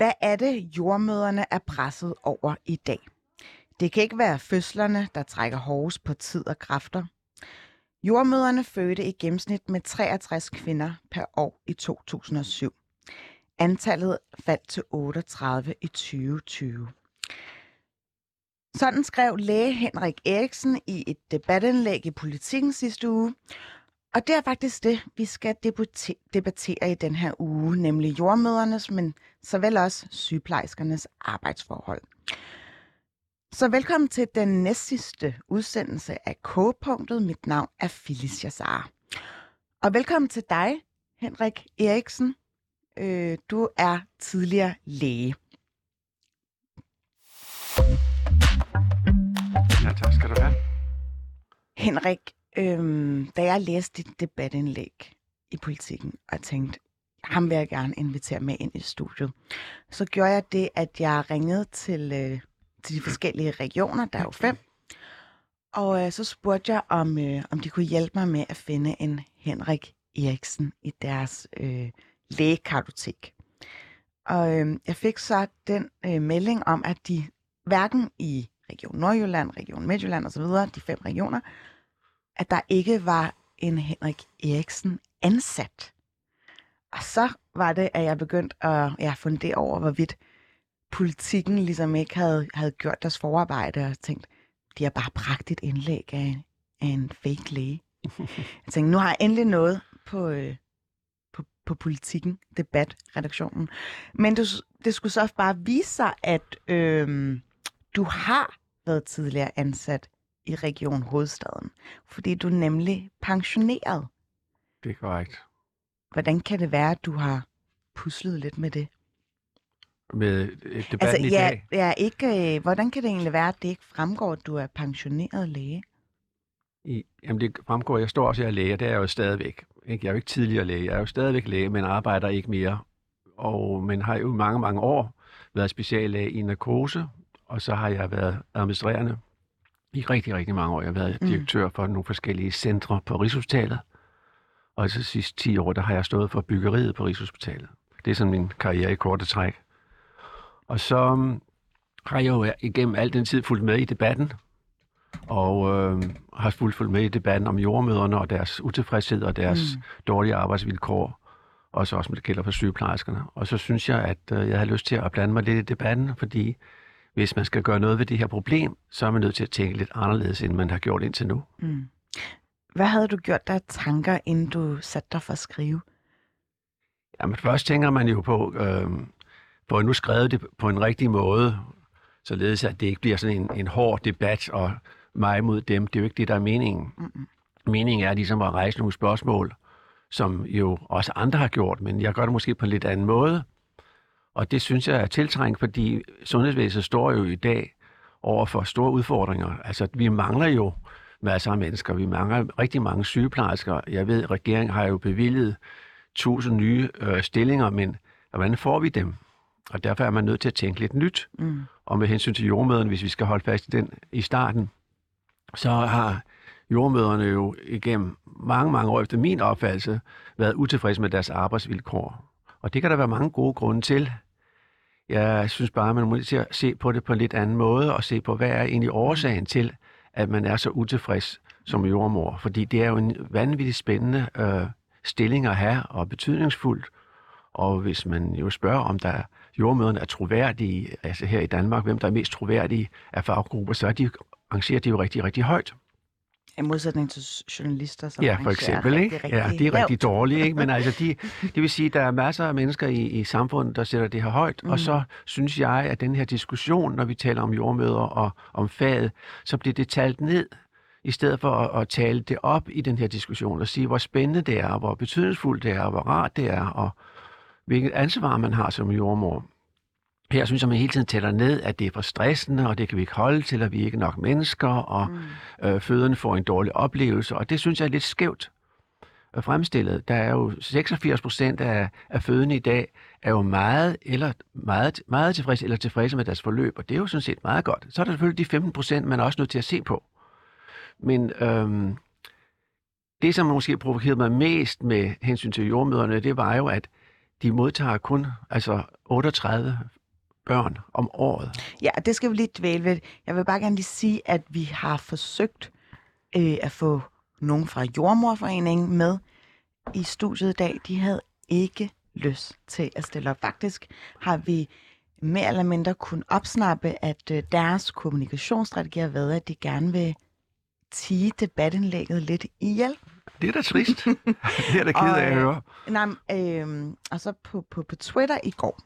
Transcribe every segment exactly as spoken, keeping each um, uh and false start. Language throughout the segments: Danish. Hvad er det, jordmøderne er presset over i dag? Det kan ikke være fødslerne, der trækker hårdest på tid og kræfter. Jordmøderne fødte i gennemsnit med treogtres kvinder per år i to tusind og syv. Antallet faldt til otteogtredive i tyve tyve. Sådan skrev læge Henrik Eriksen i et debatindlæg i Politiken sidste uge. Og det er faktisk det, vi skal debattere i den her uge, nemlig jordmødernes, men såvel også sygeplejerskernes arbejdsforhold. Så velkommen til den næstsidste udsendelse af K-punktet. Mit navn er Felicia Zara. Og velkommen til dig, Henrik Eriksen. Øh, du er tidligere læge. Ja, tak skal du have. Henrik, øhm, da jeg læste dit debatindlæg i Politiken, og jeg tænkte, ham vil jeg gerne invitere med ind i studiet, så gjorde jeg det, at jeg ringede til... Øh, til de forskellige regioner, der er jo fem. Og øh, så spurgte jeg, om, øh, om de kunne hjælpe mig med at finde en Henrik Eriksen i deres øh, lægekartotek. Og øh, jeg fik så den øh, melding om, at de hverken i Region Nordjylland, Region Midtjylland osv., de fem regioner, at der ikke var en Henrik Eriksen ansat. Og så var det, at jeg begyndte at ja, fundere over, hvorvidt Politikken ligesom ikke havde, havde gjort deres forarbejde og tænkt, de har bare bragt et indlæg af en, af en fake læge. Jeg tænkte, nu har jeg endelig noget på, øh, på, på Politikken, debatredaktionen. Men du, det skulle så bare vise sig, at øh, du har været tidligere ansat i Region Hovedstaden, fordi du er nemlig pensioneret. Det er korrekt. Hvordan kan det være, at du har puslet lidt med det? Med debatten altså, i ja, dag. Ja, ikke, øh, hvordan kan det egentlig være, at det ikke fremgår, at du er pensioneret læge? I, jamen det fremgår, jeg står også, jeg er læge, det er jeg jo stadigvæk. Ikke? Jeg er jo ikke tidligere læge, jeg er jo stadigvæk læge, men arbejder ikke mere. Og men har jo mange, mange år været speciallæge i narkose, og så har jeg været administrerende i rigtig, rigtig mange år. Jeg har været mm. direktør for nogle forskellige centre på Rigshospitalet, og så sidste ti år, der har jeg stået for byggeriet på Rigshospitalet. Det er sådan min karriere i korte træk. Og så har jeg jo igennem al den tid fulgt med i debatten, og øh, har fulgt, fulgt med i debatten om jordmøderne og deres utilfredshed og deres mm. dårlige arbejdsvilkår, og så også med det gælder for sygeplejerskerne. Og så synes jeg, at øh, jeg har lyst til at blande mig lidt i debatten, fordi hvis man skal gøre noget ved det her problem, så er man nødt til at tænke lidt anderledes, end man har gjort indtil nu. Mm. Hvad havde du gjort dig tanker, inden du satte dig for at skrive? Jamen først tænker man jo på... Øh, for nu skrevet det på en rigtig måde, således at det ikke bliver sådan en, en hård debat og mig mod dem. Det er jo ikke det, der er meningen. Mm-hmm. Meningen er ligesom at rejse nogle spørgsmål, som jo også andre har gjort, men jeg gør det måske på en lidt anden måde. Og det synes jeg er tiltrængt, fordi sundhedsvæsenet står jo i dag over for store udfordringer. Altså, vi mangler jo masser af mennesker. Vi mangler rigtig mange sygeplejersker. Jeg ved, at regeringen har jo bevilget tusind nye øh, stillinger, men hvordan får vi dem? Og derfor er man nødt til at tænke lidt nyt. Mm. Og med hensyn til jordmøderne, hvis vi skal holde fast i den i starten, så har jordmøderne jo igennem mange, mange år efter min opfattelse været utilfredse med deres arbejdsvilkår. Og det kan der være mange gode grunde til. Jeg synes bare, at man er nødt til at se på det på en lidt anden måde, og se på, hvad er egentlig årsagen til, at man er så utilfreds som jordmor. Fordi det er jo en vanvittigt spændende øh, stilling at have, og betydningsfuldt. Og hvis man jo spørger, om der er jordmøderne er troværdige, altså her i Danmark, hvem der er mest troværdige af faggrupper, så er de, arrangerer de jo rigtig, rigtig højt. I modsætning til journalister, som ja, for eksempel, ikke? Rigtig, rigtig ja, de er lavt. Rigtig dårlige, ikke? Men altså, de, det vil sige, at der er masser af mennesker i, i samfundet, der sætter det her højt, mm. og så synes jeg, at den her diskussion, når vi taler om jordmøder og om faget, så bliver det talt ned, i stedet for at, at tale det op i den her diskussion, og sige, hvor spændende det er, hvor betydningsfuldt det er, hvor rart det er, og hvilket ansvar man har som jordmor. Her synes jeg, man hele tiden tæller ned, at det er for stressende, og det kan vi ikke holde til, at vi ikke er nok mennesker, og mm. øh, fødderne får en dårlig oplevelse, og det synes jeg er lidt skævt fremstillet. Der er jo seksogfirs procent af, af fødende i dag, er jo meget, eller, meget, meget tilfredse eller tilfredse med deres forløb, og det er jo sådan set meget godt. Så er der selvfølgelig de femten procent, man er også nødt til at se på. Men... Øhm, det, som måske provokerede mig mest med hensyn til jordmøderne, det var jo, at de modtager kun altså otteogtredive børn om året. Ja, det skal vi lige dvæle ved. Jeg vil bare gerne lige sige, at vi har forsøgt øh, at få nogen fra Jordmordforeningen med i studiet i dag. De havde ikke lyst til at stille op. Faktisk har vi mere eller mindre kunnet opsnappe, at øh, deres kommunikationsstrategi har været, at de gerne vil tie debatindlægget lidt ihjel. Det er da trist. Det er da ked af at høre. Nej, øh, og så på, på, på Twitter i går,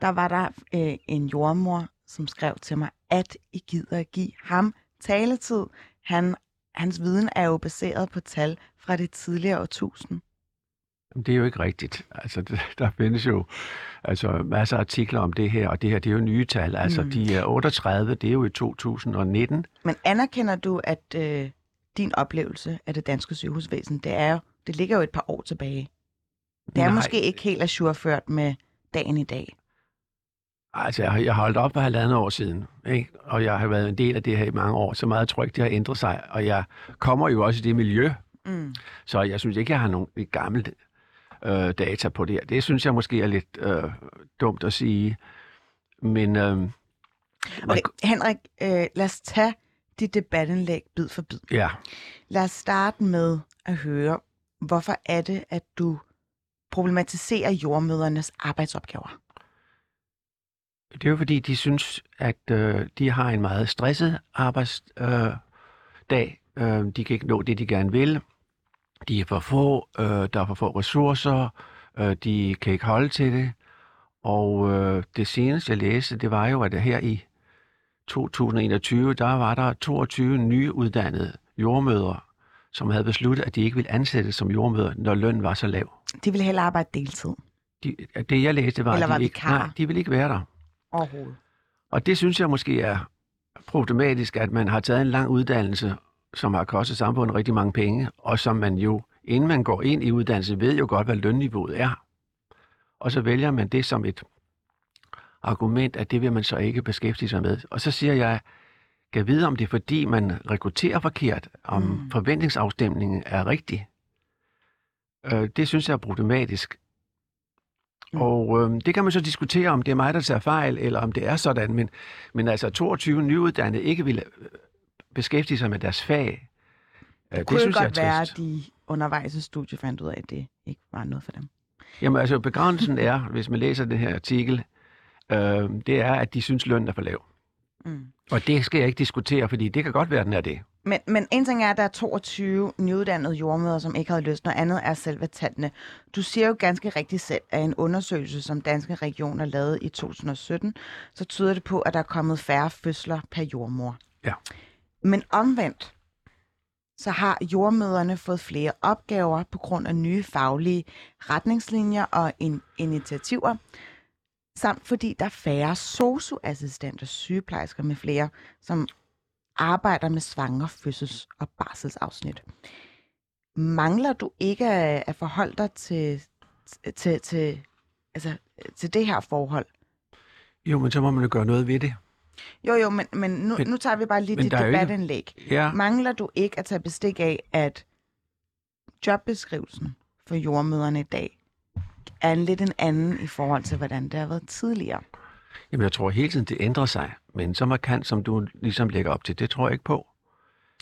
der var der øh, en jordmor, som skrev til mig, at I gider at give ham taletid. Han, hans viden er jo baseret på tal fra det tidligere årtusind. Det er jo ikke rigtigt. Altså, der findes jo altså, masser af artikler om det her, og det her det er jo nye tal. Altså, mm. de er otteogtredive, det er jo i to tusind og nitten. Men anerkender du, at øh, din oplevelse af det danske sygehusvæsen, det, er jo, det ligger jo et par år tilbage? Det er Nej. måske ikke helt ajourført med dagen i dag. Altså, jeg har holdt op for halvandet år siden, ikke? Og jeg har været en del af det her i mange år, så meget trygt, det har ændret sig, og jeg kommer jo også i det miljø, mm. så jeg synes ikke, jeg har nogen gammelt øh, data på det her. Det synes jeg måske er lidt øh, dumt at sige, men... Øh, okay, man... Henrik, øh, lad os tage dit debatindlæg bid for bid. Ja. Lad os starte med at høre, hvorfor er det, at du problematiserer jordmødernes arbejdsopgaver? Det er jo fordi, de synes, at øh, de har en meget stresset arbejdsdag. Øh, øh, de kan ikke nå det, de gerne vil. De er for få, øh, der er for få ressourcer, øh, de kan ikke holde til det. Og øh, det seneste, jeg læste, det var jo, at her i to tusind og enogtyve, der var der toogtyve nyuddannede jordmødre, som havde besluttet, at de ikke ville ansættes som jordmødre, når lønnen var så lav. De ville hellere arbejde deltid. De, det, jeg læste, var, Eller var de, ikke, nej, de ville ikke være der. Og det synes jeg måske er problematisk, at man har taget en lang uddannelse, som har kostet samfundet rigtig mange penge, og som man jo, inden man går ind i uddannelse, ved jo godt, hvad lønniveauet er. Og så vælger man det som et argument, at det vil man så ikke beskæftige sig med. Og så siger jeg, kan vide om det er, fordi man rekrutterer forkert, om mm. forventningsafstemningen er rigtig. Det synes jeg er problematisk. Mm. Og øh, det kan man så diskutere, om det er mig, der tager fejl, eller om det er sådan. Men, men altså, toogtyve nyuddannede ikke vil beskæftige sig med deres fag. Det, det kunne synes, jo godt være, at de undervejs i studiet fandt ud af, at det ikke var noget for dem. Jamen altså, begrænsen er, hvis man læser den her artikel, øh, det er, at de synes, lønnen er for lav. Mm. Og det skal jeg ikke diskutere, fordi det kan godt være, den er det. Men, men en ting er, at der er toogtyve nyuddannede jordmødre, som ikke havde lyst. Noget andet er selve tallene. Du siger jo ganske rigtigt selv, at en undersøgelse, som Danske Regioner lavede i to tusind og sytten, så tyder det på, at der er kommet færre fødsler per jordmor. Ja. Men omvendt, så har jordmøderne fået flere opgaver på grund af nye faglige retningslinjer og in- initiativer, samt fordi der er færre sosu-assistenter, sygeplejersker med flere, som arbejder med svanger, fødsels- og barselsafsnit. Mangler du ikke at forholde dig til, til, til, altså, til det her forhold? Jo, men så må man jo gøre noget ved det. Jo, jo, men, men, nu, men nu tager vi bare lige dit debatindlæg. Ikke... Ja. Mangler du ikke at tage bestik af, at jobbeskrivelsen for jordmøderne i dag er en lidt en anden i forhold til, hvordan det har været tidligere? Jamen, jeg tror hele tiden, det ændrer sig. Men så markant, som du ligesom lægger op til, det tror jeg ikke på.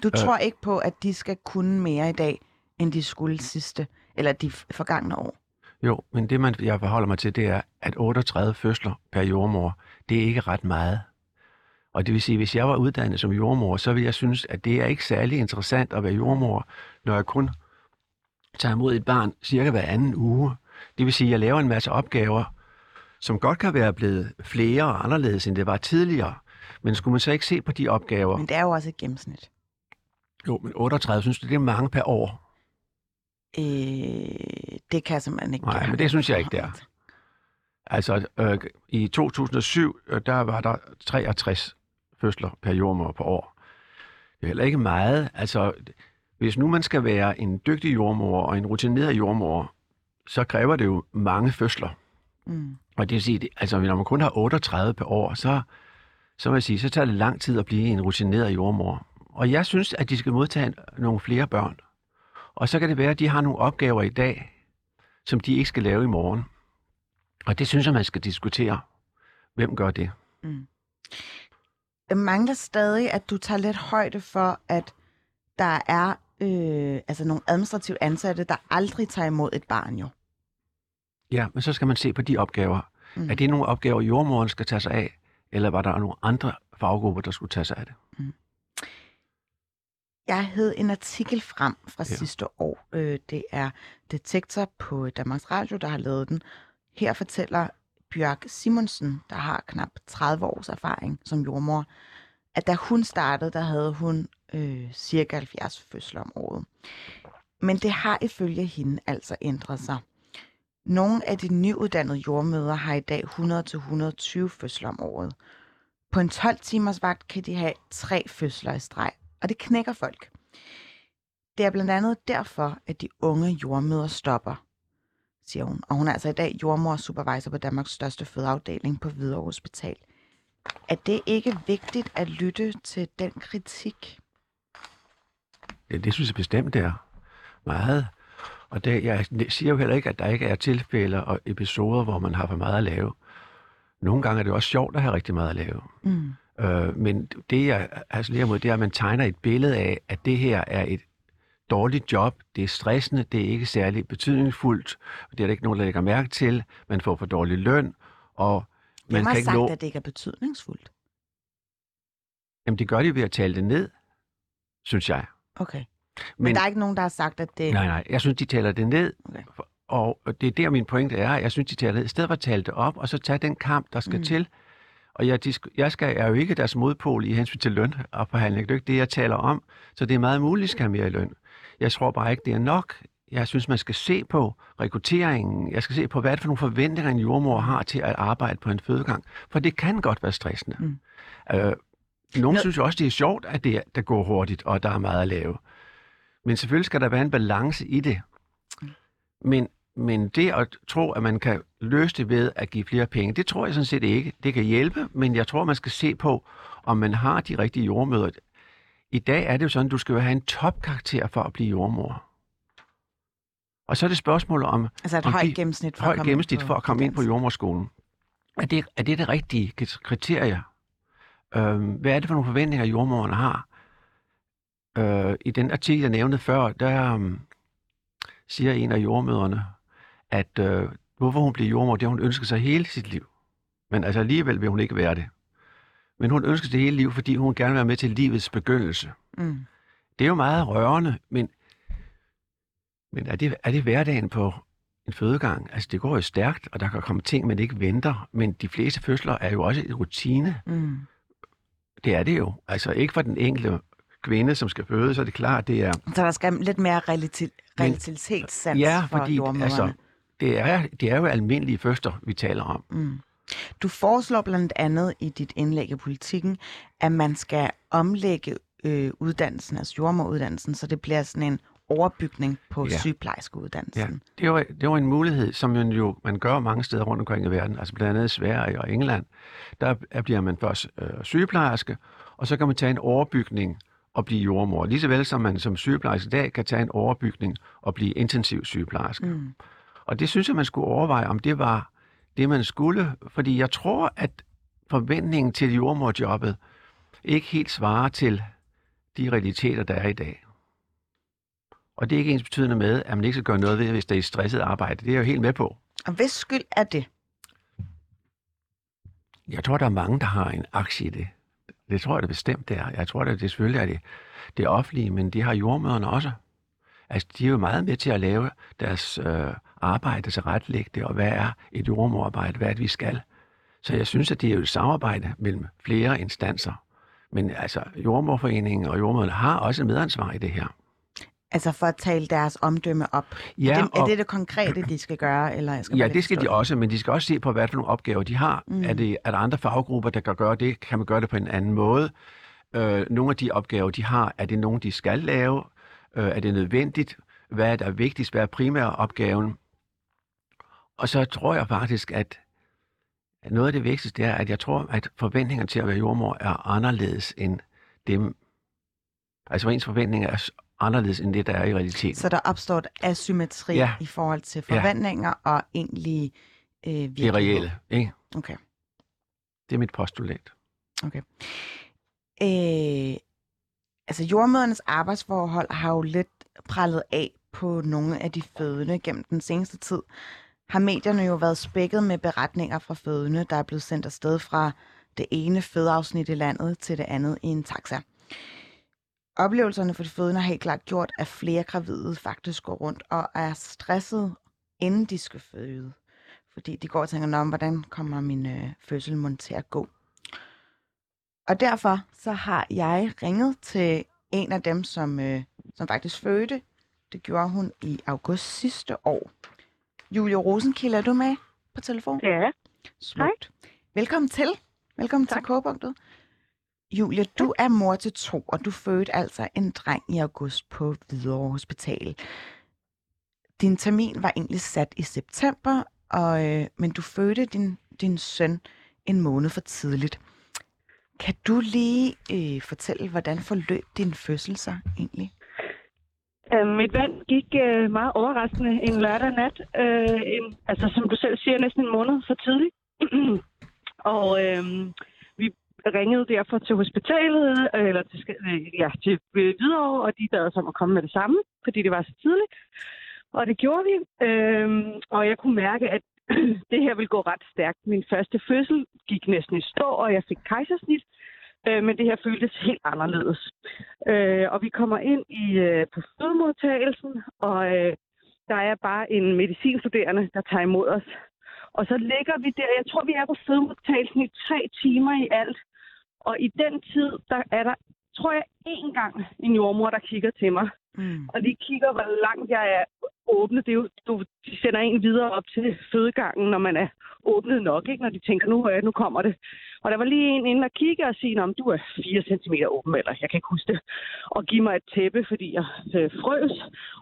Du øh, tror ikke på, at de skal kunne mere i dag, end de skulle sidste, eller de forgangne år? Jo, men det, man, jeg forholder mig til, det er, at otteogtredive fødsler per jordmor, det er ikke ret meget. Og det vil sige, at hvis jeg var uddannet som jordmor, så ville jeg synes, at det er ikke særlig interessant at være jordmor, når jeg kun tager imod et barn cirka hver anden uge. Det vil sige, at jeg laver en masse opgaver, som godt kan være blevet flere og anderledes, end det var tidligere. Men skulle man så ikke se på de opgaver? Men det er jo også et gennemsnit. Jo, men otteogtredive, synes du, det er mange per år? Øh, det kan jeg simpelthen ikke. Nej, men det synes jeg ikke, det er. Altså, øh, i to tusind og syv, der var der treogtres fødsler per jordmor på år. Det er heller ikke meget. Altså, hvis nu man skal være en dygtig jordmor og en rutineret jordmor, så kræver det jo mange fødsler. Mm. Og det vil sige, altså når man kun har otteogtredive per år, så, så vil jeg sige, så tager det lang tid at blive en rutineret jordmor. Og jeg synes, at de skal modtage nogle flere børn. Og så kan det være, at de har nogle opgaver i dag, som de ikke skal lave i morgen. Og det synes jeg, man skal diskutere. Hvem gør det? Mm. Jeg mangler stadig, at du tager lidt højde for, at der er øh, altså nogle administrative ansatte, der aldrig tager imod et barn jo. Ja, men så skal man se på de opgaver. Mm. Er det nogle opgaver, jordmoren skal tage sig af, eller var der nogle andre faggrupper, der skulle tage sig af det? Mm. Jeg hed en artikel frem fra ja. sidste år. Det er Detektor på Danmarks Radio, der har lavet den. Her fortæller Bjørk Simonsen, der har knap tredive års erfaring som jordmor, at da hun startede, der havde hun øh, cirka halvfjerds fødsler om året. Men det har ifølge hende altså ændret sig. Nogle af de nyuddannede jordmødre har i dag hundrede til hundrede og tyve fødsler om året. På en tolv timers vagt kan de have tre fødsler i streg, og det knækker folk. Det er blandt andet derfor, at de unge jordmødre stopper, siger hun. Og hun er altså i dag jordmor og supervisor på Danmarks største fødeafdeling på Hvidovre Hospital. Er det ikke vigtigt at lytte til den kritik? Ja, det synes jeg bestemt er meget. Og det, jeg siger jo heller ikke, at der ikke er tilfælde og episoder, hvor man har for meget at lave. Nogle gange er det også sjovt at have rigtig meget at lave. Mm. Øh, men det, jeg appellerer mod, det er, at man tegner et billede af, at det her er et dårligt job, det er stressende, det er ikke særlig betydningsfuldt, det er der ikke nogen, der lægger mærke til, man får for dårlig løn, og man Hvem kan ikke nå... Hvem har sagt, at det ikke er betydningsfuldt? Jamen, det gør de ved at tale det ned, synes jeg. Okay. Men, Men der er ikke nogen, der har sagt, at det... Nej, nej, jeg synes, de taler det ned, okay. Og det er der, min pointe er, jeg synes, de taler det ned. I stedet for at tale det op, og så tage den kamp, der skal mm. til. Og jeg, disk... jeg skal... er jo ikke deres modpol i hensyn til løn og forhandling. Det er ikke det, jeg taler om, så det er meget muligt, at skal have mere i løn. Jeg tror bare ikke, det er nok. Jeg synes, man skal se på rekrutteringen. Jeg skal se på, hvad det er for nogle forventninger, en jordmor har til at arbejde på en fødegang. For det kan godt være stressende. Mm. Øh, nogle Nå... synes jo også, det er sjovt, at det er, der går hurtigt, og der er meget at lave. Men selvfølgelig skal der være en balance i det. Men, men det at tro, at man kan løse det ved at give flere penge, det tror jeg sådan set ikke. Det kan hjælpe, men jeg tror, man skal se på, om man har de rigtige jordmøder. I dag er det jo sådan, at du skal have en topkarakter for at blive jordmor. Og så er det spørgsmål om... Altså et om højt gennemsnit for, højt at, komme gennemsnit for at komme ind på jordmorskolen. Er det er det, det rigtige kriterier? Hvad er det for nogle forventninger, jordmorerne har? Uh, I den artikel, jeg nævnte før, der um, siger en af jordmøderne, at uh, hvorfor hun blev jordmor, det hun ønskede sig hele sit liv. Men altså alligevel vil hun ikke være det. Men hun ønskede det hele liv, fordi hun gerne vil være med til livets begyndelse. Mm. Det er jo meget rørende, men, men er, det, er det hverdagen på en fødegang? Altså det går jo stærkt, og der kan komme ting, man ikke venter. Men de fleste fødsler er jo også en rutine. Mm. Det er det jo. Altså ikke for den enkelte kvinde, som skal føde, så er det klart, det er... Så der skal lidt mere realiti- realitetssans ja, for jordmøderne. Ja, altså, det er, det er jo almindelige fødsler, vi taler om. Mm. Du foreslår blandt andet i dit indlæg i Politiken, at man skal omlægge øh, uddannelsen, altså jordmoruddannelsen, så det bliver sådan en overbygning på ja. sygeplejerskeuddannelsen. Ja, det var, det var en mulighed, som man jo man gør mange steder rundt omkring i verden, altså blandt andet Sverige og England. Der bliver man først øh, sygeplejerske, og så kan man tage en overbygning og blive jordmor. Lige så vel som man som sygeplejerske i dag kan tage en overbygning og blive intensiv sygeplejerske. Mm. Og det synes jeg, man skulle overveje, om det var det, man skulle. Fordi jeg tror, at forventningen til jordmorjobbet ikke helt svarer til de realiteter, der er i dag. Og det er ikke ens betydende med, at man ikke skal gøre noget ved, hvis der er stresset arbejde. Det er jeg jo helt med på. Og hvis skyld er det? Jeg tror, der er mange, der har en aktie i det. Det tror jeg, det bestemt det er. Jeg tror, det, det selvfølgelig er det, det offentlige, men det har jordmøderne også. Altså, de er jo meget med til at lave deres øh, arbejde, til retlægge det, og hvad er et jordmorarbejde, hvad er det, vi skal. Så jeg synes, at det er jo et samarbejde mellem flere instanser. Men altså, Jordmordforeningen og jordmøderne har også et medansvar i det her. Altså for at tale deres omdømme op. Ja, er, det, og, er det det konkrete, de skal gøre? Eller skal ja, det skal de også, men de skal også se på, hvad for nogle opgaver de har. Mm. Er, det, er der andre faggrupper, der kan gøre det? Kan man gøre det på en anden måde? Øh, nogle af de opgaver, de har, er det nogen, de skal lave? Øh, er det nødvendigt? Hvad er der vigtigst? Hvad er primære opgaven? Og så tror jeg faktisk, at noget af det vigtigste er, at jeg tror, at forventningerne til at være jordmor er anderledes end dem. Altså ens forventninger er anderledes end det, der er i realiteten. Så der opstår et asymmetri ja. i forhold til forventninger ja. og egentlig øh, virkning. Det reelle, ikke? Okay. Det er mit postulat. Okay. Øh, altså jordmødernes arbejdsforhold har jo lidt prallet af på nogle af de fødende gennem den seneste tid. Har medierne jo været spækket med beretninger fra fødende, der er blevet sendt afsted fra det ene fødeafsnit i landet til det andet i en taxa. Oplevelserne for de fødende har helt klart gjort, at flere gravide faktisk går rundt og er stresset, inden de skal føde. Fordi de går og tænker, om hvordan kommer min øh, fødsel mon til at gå? Og derfor så har jeg ringet til en af dem, som, øh, som faktisk fødte. Det gjorde hun i august sidste år. Julie Rosenkilde, er du med på telefon? Ja. Smukt. Hej. Velkommen til. Velkommen tak. Til K-punktet. Julie, du er mor til to, og du fødte altså en dreng i august på Hvidovre Hospital. Din termin var egentlig sat i september, og, øh, men du fødte din, din søn en måned for tidligt. Kan du lige øh, fortælle, hvordan forløb din fødsel sig egentlig? Mit vand gik øh, meget overraskende en lørdag nat. Øh, en, altså, som du selv siger, næsten en måned for tidligt. og øh, vi ringede derfor til hospitalet, øh, eller til, øh, ja, til Hvidovre, og de bad os om at komme med det samme, fordi det var så tidligt. Og det gjorde vi, øh, og jeg kunne mærke, at det her ville gå ret stærkt. Min første fødsel gik næsten i stå, og jeg fik kejsersnit. Men det her føltes helt anderledes. Øh, og vi kommer ind i, øh, på fødemodtagelsen, og øh, der er bare en medicinstuderende, der tager imod os. Og så ligger vi der. Jeg tror, vi er på fødemodtagelsen i tre timer i alt. Og i den tid, der er der, tror jeg, én gang en jordmor, der kigger til mig. Mm. Og de kigger, hvor langt jeg er åbnet. Det er jo, du, de sender en videre op til fødegangen, når man er åbnet nok, ikke? Når de tænker, nu, øh, nu kommer det. Og der var lige en inde og kigge og sige, om du er fire centimeter åben, eller jeg kan ikke huske det. Og give mig et tæppe, fordi jeg øh, frøs,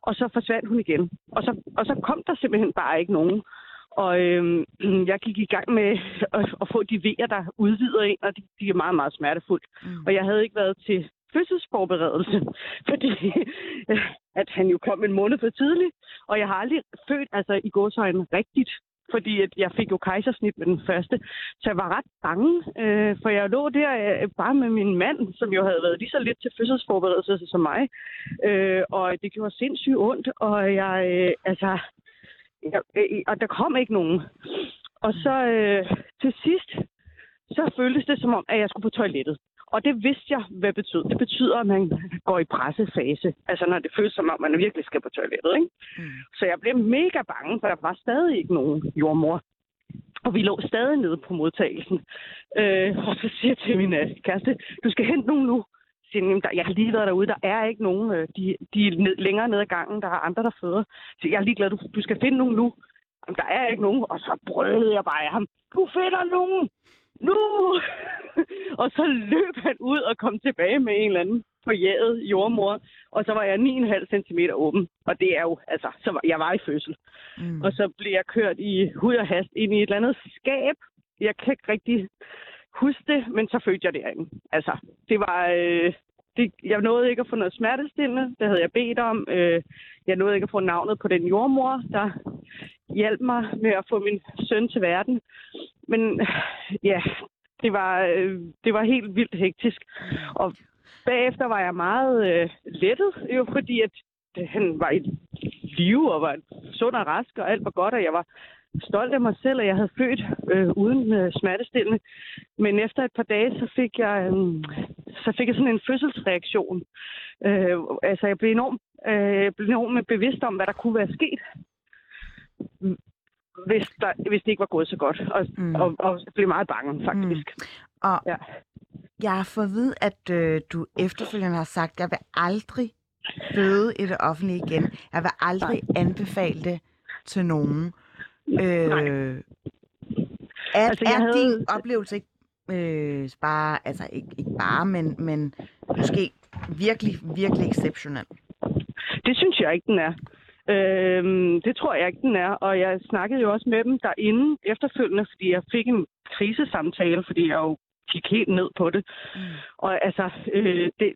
og så forsvandt hun igen. Og så, og så kom der simpelthen bare ikke nogen. Og øh, jeg gik i gang med at, at få de vejer, der udvider en, og de, de er meget, meget smertefuldt. Mm. Og jeg havde ikke været til fødselsforberedelse, fordi at han jo kom en måned for tidligt, og jeg har aldrig født altså i gåseøjne rigtigt, fordi at jeg fik jo kejsersnit med den første, så jeg var ret bange, øh, for jeg lå der øh, bare med min mand, som jo havde været lige så lidt til fødselsforberedelse som mig, øh, og det gjorde sindssygt ondt, og jeg øh, altså, jeg, øh, og der kom ikke nogen, og så øh, til sidst så føltes det som om, at jeg skulle på toilettet. Og det vidste jeg, hvad det betyder. Det betyder, at man går i pressefase. Altså, når det føles som om, man virkelig skal på toilettet, ikke? Mm. Så jeg blev mega bange, for der var stadig ikke nogen jordmor. Og vi lå stadig nede på modtagelsen. Øh, og så siger jeg til min uh, kæreste, du skal hente nogen nu. Så siger jeg, jeg har lige været derude, der er ikke nogen. Uh, de, de er ned, længere nede ad gangen, der er andre, der føder. Så jeg er ligeglad, du, du skal finde nogen nu. Jamen, der er ikke nogen. Og så brølede jeg bare af ham. Du finder nogen! Nu! Og så løb han ud og kom tilbage med en eller anden forjæret jordmor. Og så var jeg ni komma fem centimeter åben. Og det er jo, altså, så var, jeg var i fødsel. Mm. Og så blev jeg kørt i hud og hast ind i et eller andet skab. Jeg kan ikke rigtig huske det, men så fødte jeg derinde. Altså, det var... Øh, det, jeg nåede ikke at få noget smertestillende. Det havde jeg bedt om. Øh, jeg nåede ikke at få navnet på den jordmor, der hjalp mig med at få min søn til verden. Men ja, det var, det var helt vildt hektisk. Og bagefter var jeg meget øh, lettet, jo, fordi at han var i live og var sund og rask, og alt var godt, og jeg var stolt af mig selv, at jeg havde født øh, uden øh, smertestillende. Men efter et par dage, så fik jeg, øh, så fik jeg sådan en fødselsreaktion. Øh, altså, jeg blev enormt, øh, blev enormt bevidst om, hvad der kunne være sket. Hvis, der, hvis det ikke var gået så godt, og, mm. og, og blev meget bange, faktisk. Mm. Og ja. Jeg har fået at vide, at øh, du efterfølgende har sagt, at jeg vil aldrig føde i det offentlige igen. Jeg vil aldrig Nej. anbefale det til nogen. Øh, at, altså, er havde... din oplevelse ikke, øh, bare, altså, ikke, ikke bare, men, men måske virkelig, virkelig exceptionel? Det synes jeg ikke, den er. Øhm, det tror jeg ikke, den er. Og jeg snakkede jo også med dem derinde efterfølgende, fordi jeg fik en krisesamtale, fordi jeg jo kigge helt ned på det. Mm. Og altså, øh, det,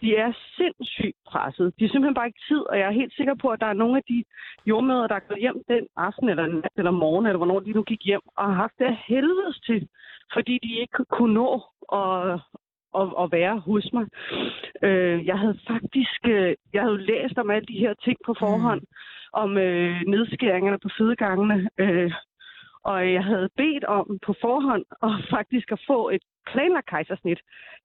de er sindssygt presset. De har simpelthen bare ikke tid, og jeg er helt sikker på, at der er nogle af de jordmødre, der er gået hjem den aften eller nat eller morgen, eller hvornår de nu gik hjem, og har haft det helvedes til, fordi de ikke kunne nå at... Og, og være hos mig. Øh, jeg havde faktisk øh, jeg havde læst om alle de her ting på forhånd, mm. om øh, nedskæringerne på fødegangene, øh, og jeg havde bedt om på forhånd og faktisk at få et planlagt kejsersnit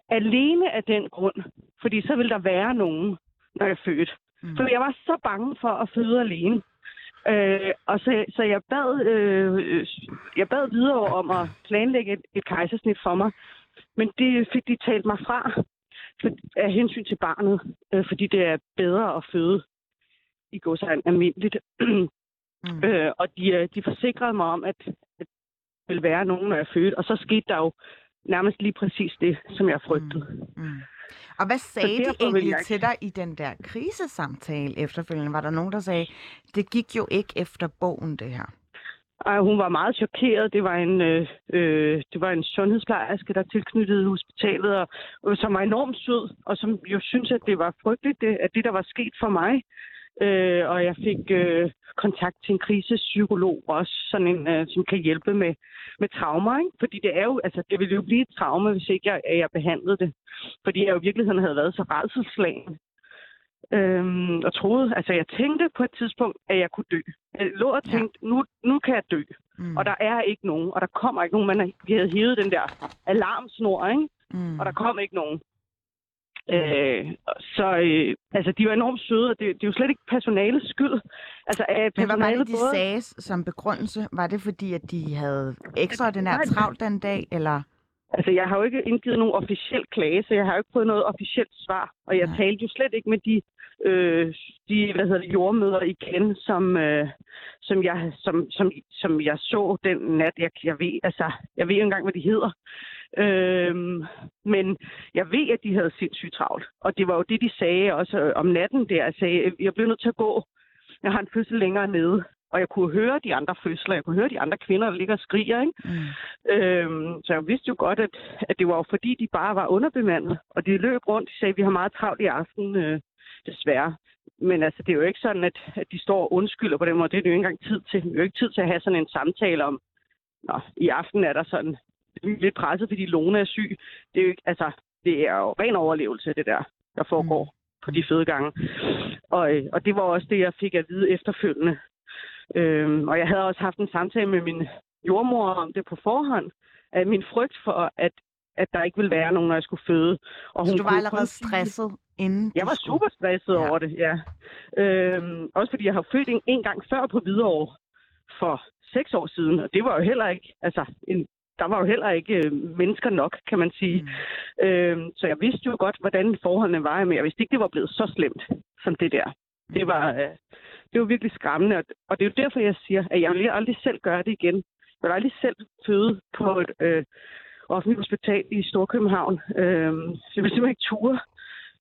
alene af den grund, fordi så ville der være nogen, når jeg fødte. Mm. For jeg var så bange for at føde alene. Øh, og så, så jeg, bad, øh, jeg bad videre om at planlægge et, et kejsersnit for mig, men det fik de talt mig fra for, af hensyn til barnet, øh, fordi det er bedre at føde i gåseøjne almindeligt. mm. øh, og de, de forsikrede mig om, at, at det ville være nogen, når jeg fødte, og så skete der jo nærmest lige præcis det, som jeg frygtede. Mm. Mm. Og hvad sagde de egentlig jeg... til dig i den der krisesamtale efterfølgende? Var der nogen, der sagde, det gik jo ikke efter bogen, det her? Og hun var meget chokeret. Det var en, øh, øh, det var en sundhedsplejerske, der tilknyttede hospitalet, og, og, som var enormt sød, og som jo syntes, at det var frygteligt, det, at det, der var sket for mig. Øh, og jeg fik øh, kontakt til en krisepsykolog også, sådan en, øh, som kan hjælpe med, med traumer, ikke? Fordi det er jo, altså, det ville jo blive et traume, hvis ikke jeg, jeg behandlede det. Fordi jeg jo i virkeligheden havde været så rædselsslagen. Øhm, og troede, altså jeg tænkte på et tidspunkt, at jeg kunne dø. Jeg lå og tænkte, ja. nu, nu kan jeg dø. Mm. Og der er ikke nogen, og der kommer ikke nogen. Man havde, vi havde hævet den der alarmsnor, ikke? Mm. Og der kom ikke nogen. Øh, så øh, altså, de var enormt søde, og det, det er jo slet ikke personalets skyld. Altså, at men hvad var det, de både... sagde som begrundelse? Var det fordi, at de havde ekstraordinært travlt den dag, eller... Altså, jeg har jo ikke indgivet nogen officiel klage, så jeg har jo ikke fået noget officielt svar. Og jeg talte jo slet ikke med de, øh, de hvad hedder det, jordmøder igen, som, øh, som, jeg, som, som, som jeg så den nat. Jeg, jeg ved altså, jeg ved ikke engang, hvad de hedder. Øh, men jeg ved, at de havde sindssygt travlt. Og det var jo det, de sagde også om natten der. Jeg sagde, jeg blev nødt til at gå. Jeg har en fødsel længere nede. Og jeg kunne høre de andre fødsler, jeg kunne høre de andre kvinder, der ligger og skriger, ikke? Mm. Øhm, så jeg vidste jo godt, at, at det var jo fordi, de bare var underbemandet. Og de løb rundt og sagde, at vi har meget travlt i aften, øh, desværre. Men altså, det er jo ikke sådan, at, at de står og undskylder på den måde. Det er jo ikke engang tid til. Det er jo ikke tid til at have sådan en samtale om, nå, i aften er der sådan lidt presset, fordi Lone er syg. Det er jo, ikke, altså, det er jo ren overlevelse, det der, der foregår mm. på de fødegange. Og, og det var også det, jeg fik at vide efterfølgende. Øhm, og jeg havde også haft en samtale med min jordmor om det på forhånd, at min frygt for, at, at der ikke ville være nogen, når jeg skulle føde. Og så hun du var allerede stresset inden? Jeg var super stresset ja. over det, ja. Øhm, også fordi jeg har født en, en gang før på Hvidovre for seks år siden, og det var jo heller ikke, altså, en, der var jo heller ikke øh, mennesker nok, kan man sige. Mm. Øhm, så jeg vidste jo godt, hvordan forholdene var, men jeg vidste ikke, det var blevet så slemt som det der. Det var, øh, det var virkelig skræmmende, og det er jo derfor, jeg siger, at jeg vil aldrig selv gøre det igen. Jeg vil aldrig selv føde på et øh, offentligt hospital i Storkøbenhavn. Øh, jeg vil simpelthen ikke ture.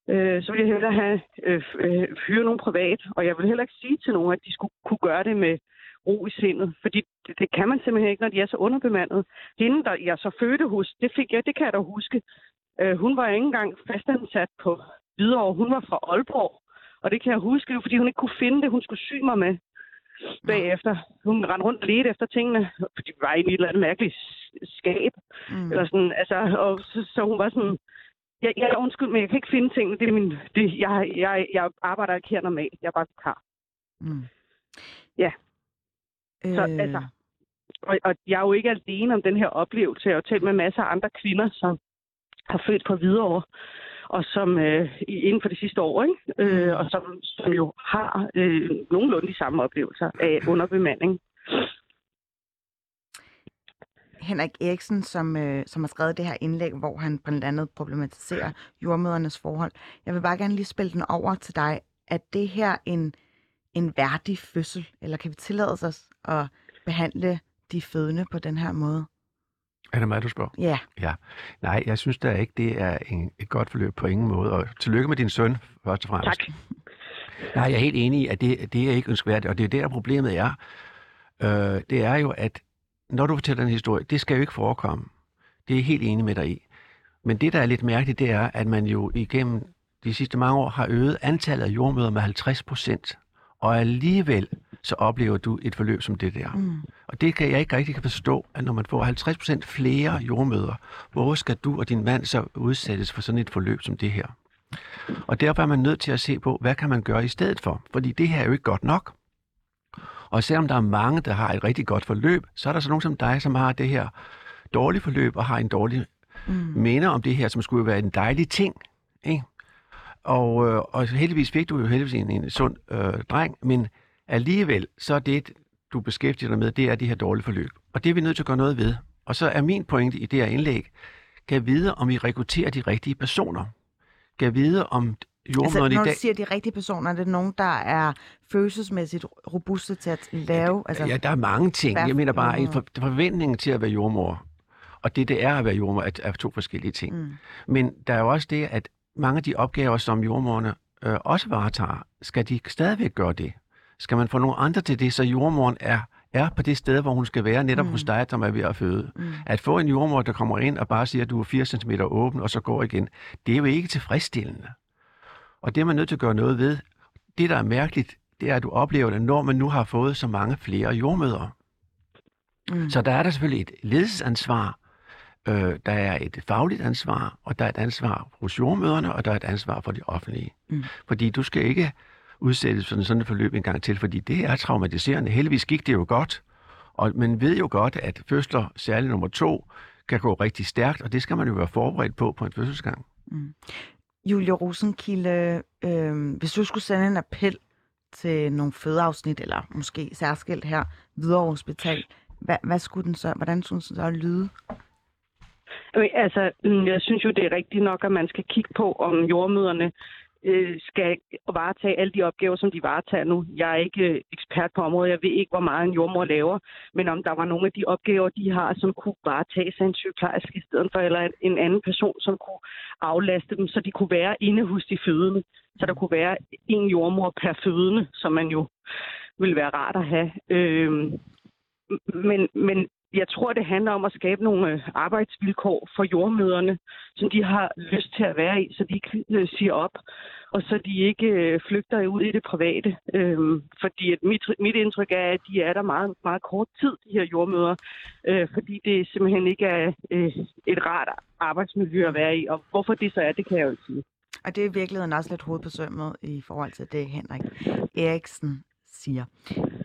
Øh, så vil jeg hellere have øh, øh, hyre nogen privat, og jeg vil heller ikke sige til nogen, at de skulle kunne gøre det med ro i sindet, fordi det, det kan man simpelthen ikke, når de er så underbemandet. Hende, der jeg så fødte hos, det fik jeg, det kan jeg da huske. Øh, hun var ikke engang fastansat på Hvidovre. Hun var fra Aalborg. Og det kan jeg huske, fordi hun ikke kunne finde det, hun skulle sy mig med bagefter. Hun rendte rundt og ledte efter tingene, fordi det var i et eller andet mærkeligt skab. Mm. Eller sådan, altså, og så, så hun var sådan, jeg, jeg er undskyld, men jeg kan ikke finde tingene. Det er min, det, jeg, jeg, jeg arbejder ikke her normalt, jeg er bare vikar. Mm. Ja. Så øh. altså, og, og jeg er jo ikke alene om den her oplevelse. Jeg har jo talt med masser af andre kvinder, som har født på Hvidovre. Og som øh, inden for det sidste år, ikke? Øh, og som, som jo har øh, nogenlunde de samme oplevelser af underbemanding. Henrik Eriksen, som, øh, som har skrevet det her indlæg, hvor han blandt andet problematiserer jordmødernes forhold. Jeg vil bare gerne lige spille den over til dig. Er det her en, en værdig fødsel, eller kan vi tillade os at behandle de fødende på den her måde? Er det mig, du spørger? Yeah. Ja. Nej, jeg synes da ikke, det er en, et godt forløb på ingen måde. Og tillykke med din søn, først og fremmest. Tak. Nej, jeg er helt enig i, at det, det er ikke ønskværdigt, og det er der, problemet er. Øh, det er jo, at når du fortæller en historie, det skal jo ikke forekomme. Det er jeg helt enig med dig i. Men det, der er lidt mærkeligt, det er, at man jo igennem de sidste mange år har øget antallet af jordmøder med halvtreds procent, og alligevel så oplever du et forløb som det der. Mm. Og det kan jeg ikke rigtig kan forstå, at når man får halvtreds procent flere jordmøder, hvor skal du og din mand så udsættes for sådan et forløb som det her? Og derfor er man nødt til at se på, hvad kan man gøre i stedet for? Fordi det her er jo ikke godt nok. Og selvom der er mange, der har et rigtig godt forløb, så er der så nogen som dig, som har det her dårlige forløb og har en dårlig mm. mener om det her, som skulle være en dejlig ting, ikke? Og, og heldigvis fik du jo heldigvis en, en sund øh, dreng, men alligevel, så er det, du beskæftiger dig med, det er de her dårlige forløb. Og det er vi nødt til at gøre noget ved. Og så er min pointe i det her indlæg, kan vide, om vi rekrutterer de rigtige personer. Kan vide, om jordmøderne i dag... Altså, når du siger de rigtige personer, er det nogen, der er følelsesmæssigt robuste til at lave? Ja, altså... ja der er mange ting. Jeg mener bare, at forventningen til at være jordmor, og det, det er at være jordmor, er, er to forskellige ting. Mm. Men der er jo også det, at mange af de opgaver, som jordmorerne øh, også varetager, skal de stadigvæk gøre det? Skal man få nogle andre til det, så jordmoren er, er på det sted, hvor hun skal være, netop mm. hos dig, som er ved at føde? Mm. At få en jordmor, der kommer ind og bare siger, at du er fire centimeter åben, og så går igen, det er jo ikke tilfredsstillende. Og det er man nødt til at gøre noget ved. Det, der er mærkeligt, det er, at du oplever det, når man nu har fået så mange flere jordmødre. Mm. Så der er der selvfølgelig et ledelsesansvar, øh, der er et fagligt ansvar, og der er et ansvar hos jordmøderne, og der er et ansvar for de offentlige. Mm. Fordi du skal ikke udsættes for sådan et forløb en gang til, fordi det er traumatiserende. Heldigvis gik det jo godt, og man ved jo godt, at fødsler, særligt nummer to, kan gå rigtig stærkt, og det skal man jo være forberedt på på en fødselsgang. Mm. Julie Rosenkilde, øh, hvis du skulle sende en appel til nogle fødeafsnit, eller måske særskilt her, Hvidovre Hospital, hvad, hvad skulle den så, hvordan synes den så at lyde? Altså, jeg synes jo, det er rigtigt nok, at man skal kigge på, om jordmøderne skal varetage alle de opgaver, som de varetager nu. Jeg er ikke ekspert på området. Jeg ved ikke, hvor meget en jordmor laver, men om der var nogle af de opgaver, de har, som kunne varetages af en sygeplejerske i stedet for, eller en anden person, som kunne aflaste dem, så de kunne være inde hos de fødende. Så der kunne være en jordmor per fødende, som man jo ville være rart at have. Øh, men... men Jeg tror, det handler om at skabe nogle arbejdsvilkår for jordmøderne, som de har lyst til at være i, så de ikke siger op, og så de ikke flygter ud i det private. Øhm, fordi at mit, mit indtryk er, at de er der meget, meget kort tid, de her jordmøder, øh, fordi det simpelthen ikke er øh, et rart arbejdsmiljø at være i. Og hvorfor det så er, det kan jeg jo ikke sige. Og det er i virkeligheden også lidt hovedbesømmet i forhold til det, Henrik Eriksen siger.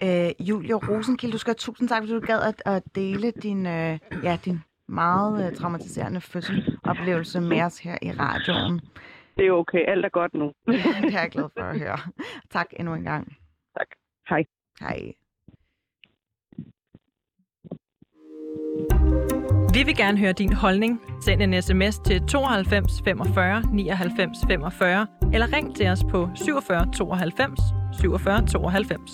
Øh, Julie Rosenkilde, du skal have tusind tak, fordi du gad at, at dele din, øh, ja, din meget øh, traumatiserende fødselsoplevelse med os her i radioen. Det er okay. Alt er godt nu. Det er jeg glad for at høre. Tak endnu en gang. Tak. Hej. Hej. Vi vil gerne høre din holdning. Send en sms til tooghalvfems femogfyrre nioghalvfems femogfyrre, eller ring til os på syvogfyrre tooghalvfems syvogfyrre tooghalvfems.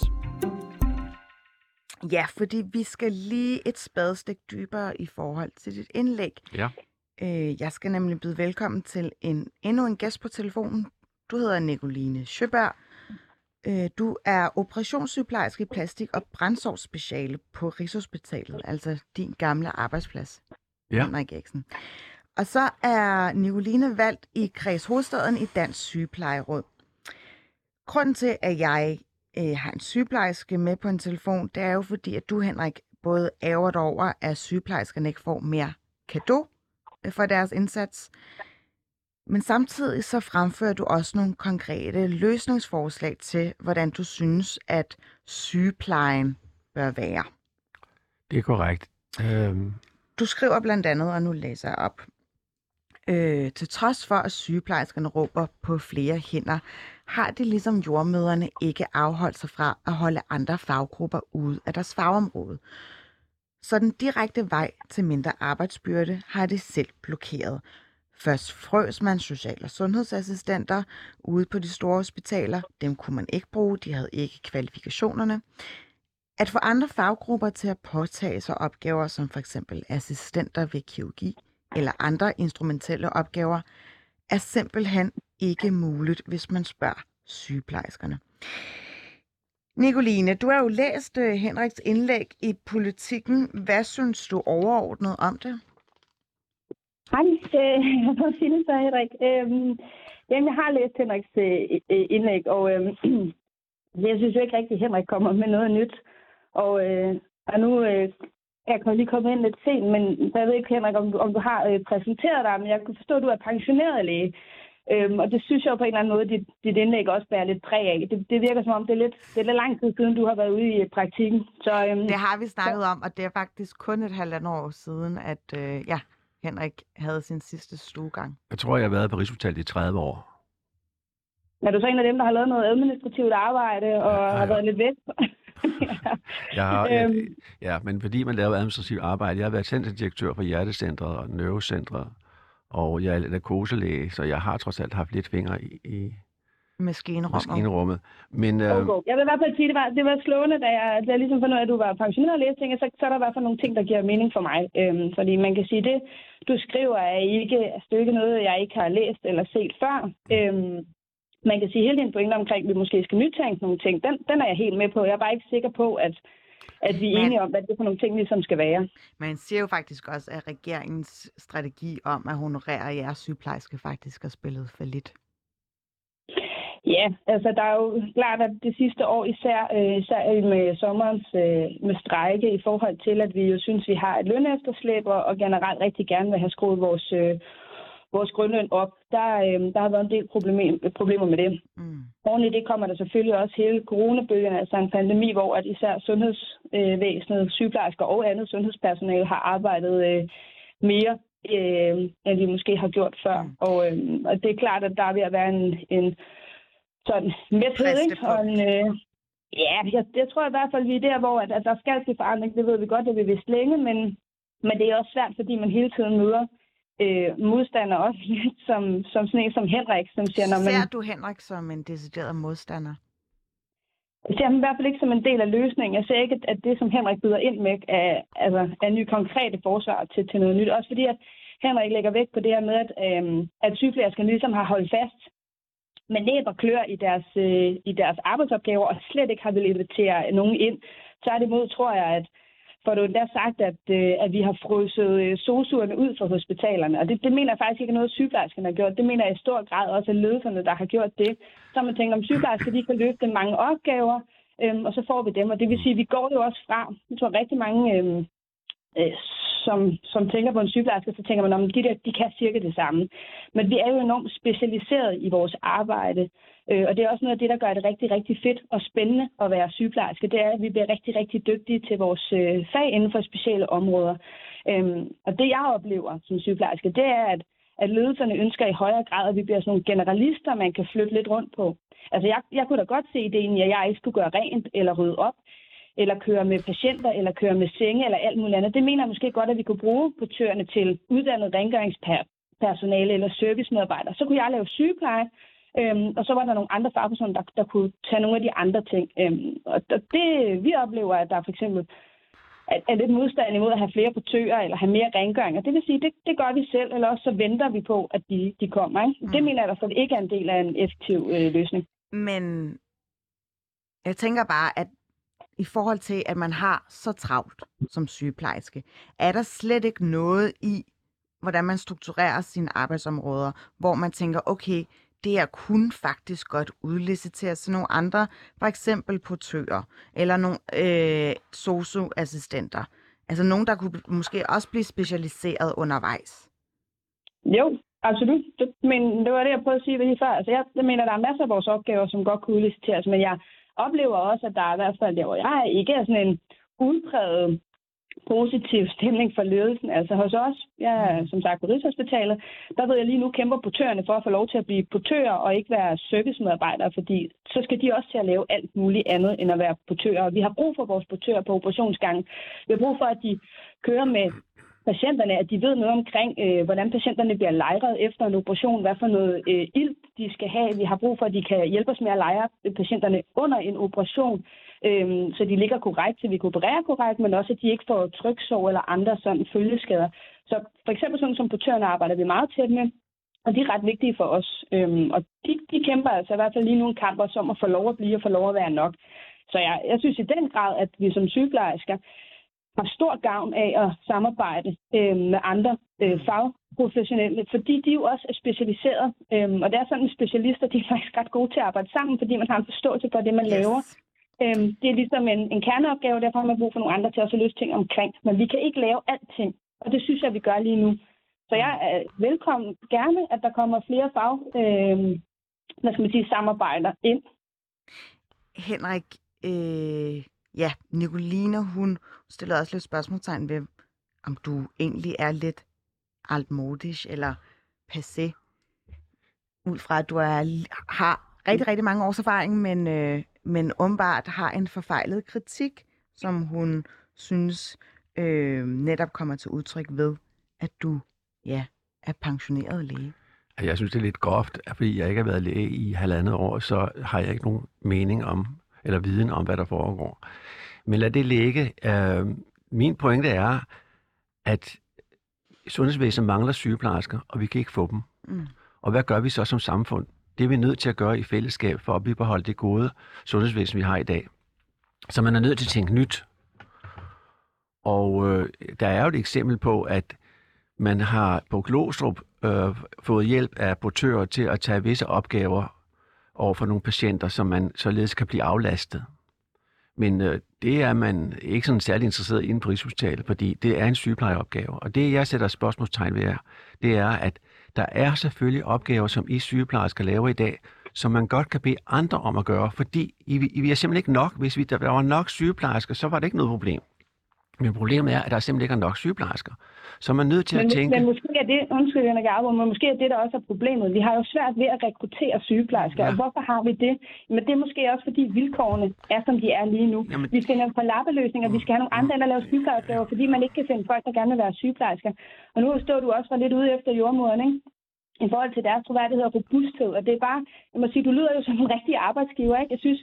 Ja, fordi vi skal lige et spadestik dybere i forhold til dit indlæg. Ja. Øh, jeg skal nemlig byde velkommen til en, endnu en gæst på telefonen. Du hedder Nicoline Søberg. Øh, du er operationssygeplejerske i plastik- og brandsorgsspeciale på Rigshospitalet, altså din gamle arbejdsplads, ja. Henrik Eriksen. Og så er Nicoline valgt i Kreds Hovedstaden i Dansk Sygeplejeråd. Grunden til, at jeg øh, har en sygeplejerske med på en telefon, det er jo fordi, at du, Henrik, både ærger dig over, at sygeplejerskerne ikke får mere cadeau for deres indsats, men samtidig så fremfører du også nogle konkrete løsningsforslag til, hvordan du synes, at sygeplejen bør være. Det er korrekt. Øhm... Du skriver blandt andet, og nu læser jeg op, øh, til trods for, at sygeplejerskerne råber på flere hænder, har de ligesom jordmøderne ikke afholdt sig fra at holde andre faggrupper ude af deres fagområde. Så den direkte vej til mindre arbejdsbyrde har de selv blokeret. Først frøs man social- og sundhedsassistenter ude på de store hospitaler. Dem kunne man ikke bruge, de havde ikke kvalifikationerne. At få andre faggrupper til at påtage sig opgaver, som f.eks. assistenter ved kirurgi eller andre instrumentelle opgaver, er simpelthen ikke muligt, hvis man spørger sygeplejerskerne. Nicoline, du har jo læst Henriks indlæg i Politiken. Hvad synes du overordnet om det? Hej, jeg må sige det så, Henrik. Øhm, jamen, jeg har læst Henriks øh, indlæg, og øh, jeg synes jo ikke rigtigt, at Henrik kommer med noget nyt. Og, øh, og nu øh, jeg kan jeg lige komme ind lidt sent, men jeg ved ikke, Henrik, om, om du har øh, præsenteret dig, men jeg kan forstå, at du er pensioneret læge. Øhm, og det synes jeg på en eller anden måde, at dit, dit indlæg også bærer lidt præg af. Det, det virker som om, det er lidt, det er lidt lang tid siden, du har været ude i praktikken. Så, øhm, det har vi snakket så om, og det er faktisk kun et halvandet år siden, at øh, ja, Henrik havde sin sidste stuegang. Jeg tror, jeg har været på Rigshospitalet i tredive år. Er du så en af dem, der har lavet noget administrativt arbejde og ja, ja, ja. har været lidt væk? ja, ja, ja, men fordi man laver administrativt arbejde. Jeg har været centerdirektør for Hjertecentret og Nervecentret, og jeg er narkoselæge, så jeg har trods alt haft lidt fingre i, i maskinrummet. Men, øh... okay. Jeg vil i hvert fald sige, at det var, det var slående, da jeg, da jeg ligesom fornød, at du var pensioneret og læste, så, så er der i hvert fald nogle ting, der giver mening for mig. Øhm, fordi man kan sige, det du skriver er ikke er stykke noget, jeg ikke har læst eller set før. Øhm, Man kan sige, hele din pointe omkring, at vi måske skal nytænke nogle ting, den, den er jeg helt med på. Jeg er bare ikke sikker på, at, at vi er men, enige om, hvad det er for nogle ting, ligesom skal være. Man siger jo faktisk også, at regeringens strategi om at honorere jeres sygeplejerske faktisk har spillet for lidt. Ja, altså der er jo klart, at det sidste år, især, øh, især med sommerens øh, med strejke, i forhold til, at vi jo synes, vi har et lønefterslæb, og generelt rigtig gerne vil have skruet vores... Øh, vores grundløn op, der, øh, der har været en del problem, problemer med det. Mm. Oven i det kommer der selvfølgelig også hele coronabølgen, altså en pandemi, hvor at især sundhedsvæsenet, sygeplejersker og andet sundhedspersonale har arbejdet øh, mere, øh, end de måske har gjort før. Mm. Og, øh, og det er klart, at der er ved at være en, en sådan mæthed, ikke? Og en, øh, ja, jeg, jeg tror i hvert fald, vi er der, hvor at, at der skal ske forandring. Det ved vi godt, det vil vi vidst længe, men, men det er også svært, fordi man hele tiden møder Øh, modstander også lidt som, som sådan en som Henrik, som siger... Når man... Ser du Henrik som en decideret modstander? Jeg ser ham i hvert fald ikke som en del af løsningen. Jeg ser ikke, at det, som Henrik byder ind med, er, altså, er nye konkrete forsvar til, til noget nyt. Også fordi, at Henrik lægger vægt på det her med, at, øh, at sygeplejerskerne ligesom har holdt fast med næb og klør i deres, øh, i deres arbejdsopgaver, og slet ikke har ville invitere nogen ind. Tværtimod tror jeg, at for du endda sagt, at, øh, at vi har frøset øh, sosuerne ud fra hospitalerne. Og det, det mener jeg faktisk ikke er noget, sygeplejerskerne har gjort. Det mener jeg i stor grad også, at ledelserne, der har gjort det. Så man tænker, om sygeplejersker, de kan løfte mange opgaver, øh, og så får vi dem. Og det vil sige, at vi går det også fra. Jeg tror rigtig mange, øh, øh, som, som tænker på en sygeplejerske, så tænker man, om de der, de kan cirka det samme. Men vi er jo enormt specialiseret i vores arbejde. Øh, og det er også noget af det, der gør det rigtig, rigtig fedt og spændende at være sygeplejerske. Det er, at vi bliver rigtig, rigtig dygtige til vores øh, fag inden for specielle områder. Øhm, og det, jeg oplever som sygeplejerske, det er, at, at ledelserne ønsker i højere grad, at vi bliver sådan nogle generalister, man kan flytte lidt rundt på. Altså, jeg, jeg kunne da godt se ideen i, at jeg ikke skulle gøre rent eller rydde op, eller køre med patienter, eller køre med senge, eller alt muligt andet. Det mener jeg måske godt, at vi kunne bruge portørerne til uddannet rengøringspersonale eller servicemedarbejdere. Så kunne jeg lave sygepleje, Øhm, og så var der nogle andre fagpersoner, der, der kunne tage nogle af de andre ting. Øhm, og det, vi oplever, at der for eksempel er, er lidt modstand imod at have flere portører eller have mere rengøringer. Det vil sige, det, det gør vi selv, eller også så venter vi på, at de, de kommer. Ikke? Mm. Det mener jeg i hvert fald ikke er en del af en effektiv øh, løsning. Men jeg tænker bare, at i forhold til, at man har så travlt som sygeplejerske, er der slet ikke noget i, hvordan man strukturerer sine arbejdsområder, hvor man tænker, okay, det her kunne faktisk godt udliciteres til nogle andre, for eksempel portører eller nogle øh, sosu-assistenter. Altså nogen, der kunne måske også blive specialiseret undervejs. Jo, absolut. Det, men det var det, jeg prøvede at sige lige før. Altså, jeg, jeg mener, der er masser af vores opgaver, som godt kunne udliciteres, men jeg oplever også, at der er i hvert fald der, hvor jeg ikke er sådan en udpræget positiv stemning for ledelsen. Altså hos os, jeg er som sagt på Rigshospitalet, der ved jeg lige nu kæmper portørerne for at få lov til at blive portører og ikke være servicemedarbejdere, fordi så skal de også til at lave alt muligt andet end at være portører. Vi har brug for vores portører på operationsgangen. Vi har brug for, at de kører med patienterne, at de ved noget omkring, øh, hvordan patienterne bliver lejret efter en operation, hvad for noget øh, ilt de skal have. Vi har brug for, at de kan hjælpe os med at lejre patienterne under en operation, Øhm, så de ligger korrekt, så vi kan operere korrekt, men også, at de ikke får tryksår eller andre sådan følgeskader. Så for eksempel sådan som portørerne arbejder vi meget tæt med, og de er ret vigtige for os. Øhm, og de, de kæmper altså i hvert fald lige nu en kamp også om at få lov at blive og få lov at være nok. Så jeg, jeg synes i den grad, at vi som sygeplejersker har stor gavn af at samarbejde øh, med andre øh, fagprofessionelle, fordi de jo også er specialiseret. Øh, og det er sådan, at specialister de er faktisk ret gode til at arbejde sammen, fordi man har en forståelse for det, man yes. laver. Øh, det er ligesom en, en kerneopgave, derfor har man brug for nogle andre til også at løse ting omkring. Men vi kan ikke lave alting, og det synes jeg, vi gør lige nu. Så jeg er velkommen gerne, at der kommer flere fag, øh, hvad skal man sige, samarbejder ind. Henrik, øh, ja, Nicoline, hun stiller også lidt spørgsmålstegn ved, om du egentlig er lidt altmodisch eller passé, ud fra at du er, har rigtig, rigtig mange års erfaring, men, øh, men åbenbart har en forfejlet kritik, som hun synes øh, netop kommer til udtryk ved, at du ja, er pensioneret læge. Jeg synes, det er lidt groft, fordi jeg ikke har været læge i halvandet år, så har jeg ikke nogen mening om, eller viden om, hvad der foregår. Men lad det ligge. Øh, min pointe er, at sundhedsvæsenet mangler sygeplejersker, og vi kan ikke få dem. Mm. Og hvad gør vi så som samfund? Det er vi nødt til at gøre i fællesskab, for at bibeholde det gode sundhedsvæsen, vi har i dag. Så man er nødt til at tænke nyt. Og øh, der er jo et eksempel på, at man har på Glostrup øh, fået hjælp af portører til at tage visse opgaver over for nogle patienter, som man således kan blive aflastet. Men øh, det er man ikke sådan særlig interesseret inden på Rigshospitalet, fordi det er en sygeplejeopgave. Og det, jeg sætter spørgsmålstegn ved, det er, at der er selvfølgelig opgaver, som I sygeplejersker laver i dag, som man godt kan bede andre om at gøre, fordi I, I er simpelthen ikke nok. Hvis vi, der var nok sygeplejersker, så var det ikke noget problem. Men problemet er, at der simpelthen ikke er nok sygeplejersker. Så er man nødt til men, at tænke... Men måske er det, undskyld, Henrik Eriksen, men måske er det, der også er problemet. Vi har jo svært ved at rekruttere sygeplejersker. Ja. Og hvorfor har vi det? Men det er måske også, fordi vilkårene er, som de er lige nu. Jamen... Vi skal have nogle lappeløsninger, vi skal have nogle andre, der laver sygeplejeopgaver, fordi man ikke kan finde folk, der gerne vil være sygeplejersker. Og nu står du også var lidt ude efter jordmoderen, ikke? I forhold til deres troværdighed og robusthed. Og det er bare, jeg må sige, du lyder jo som en rigtig arbejdsgiver, ikke? Jeg synes,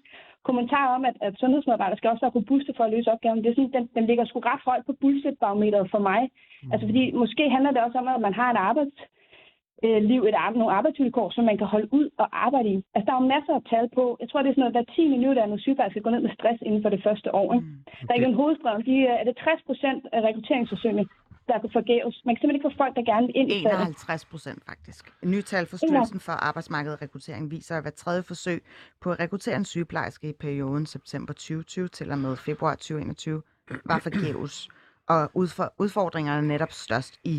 kommentarer om, at, at sundhedsmedarbejdere skal også være robuste for at løse opgaven, det er sådan, den, den ligger sgu ret højt på bullshit-barometeret for mig. Mm. Altså fordi, måske handler det også om, at man har et arbejdsliv, et arbejde, nogle arbejdsvilkår, som man kan holde ud og arbejde i. Altså der er jo masser af tal på. Jeg tror, det er sådan noget, der er ti minutter, at nogle sygeplejersker går ned med stress inden for det første år. Ikke? Mm. Okay. Der er ikke en hovedstrøm. De, er det tres procent af rekrutteringsforsøgene, der kan forgæves? Man kan simpelthen ikke få folk, der gerne vil ind i stedet. enoghalvtreds procent faktisk. Nye tal fra Styrelsen for Arbejdsmarked og Rekruttering viser, at hver tredje forsøg på at rekruttere en sygeplejerske i perioden september tyve tyve til og med februar tyve enogtyve var forgæves. Og udfordringerne er netop størst i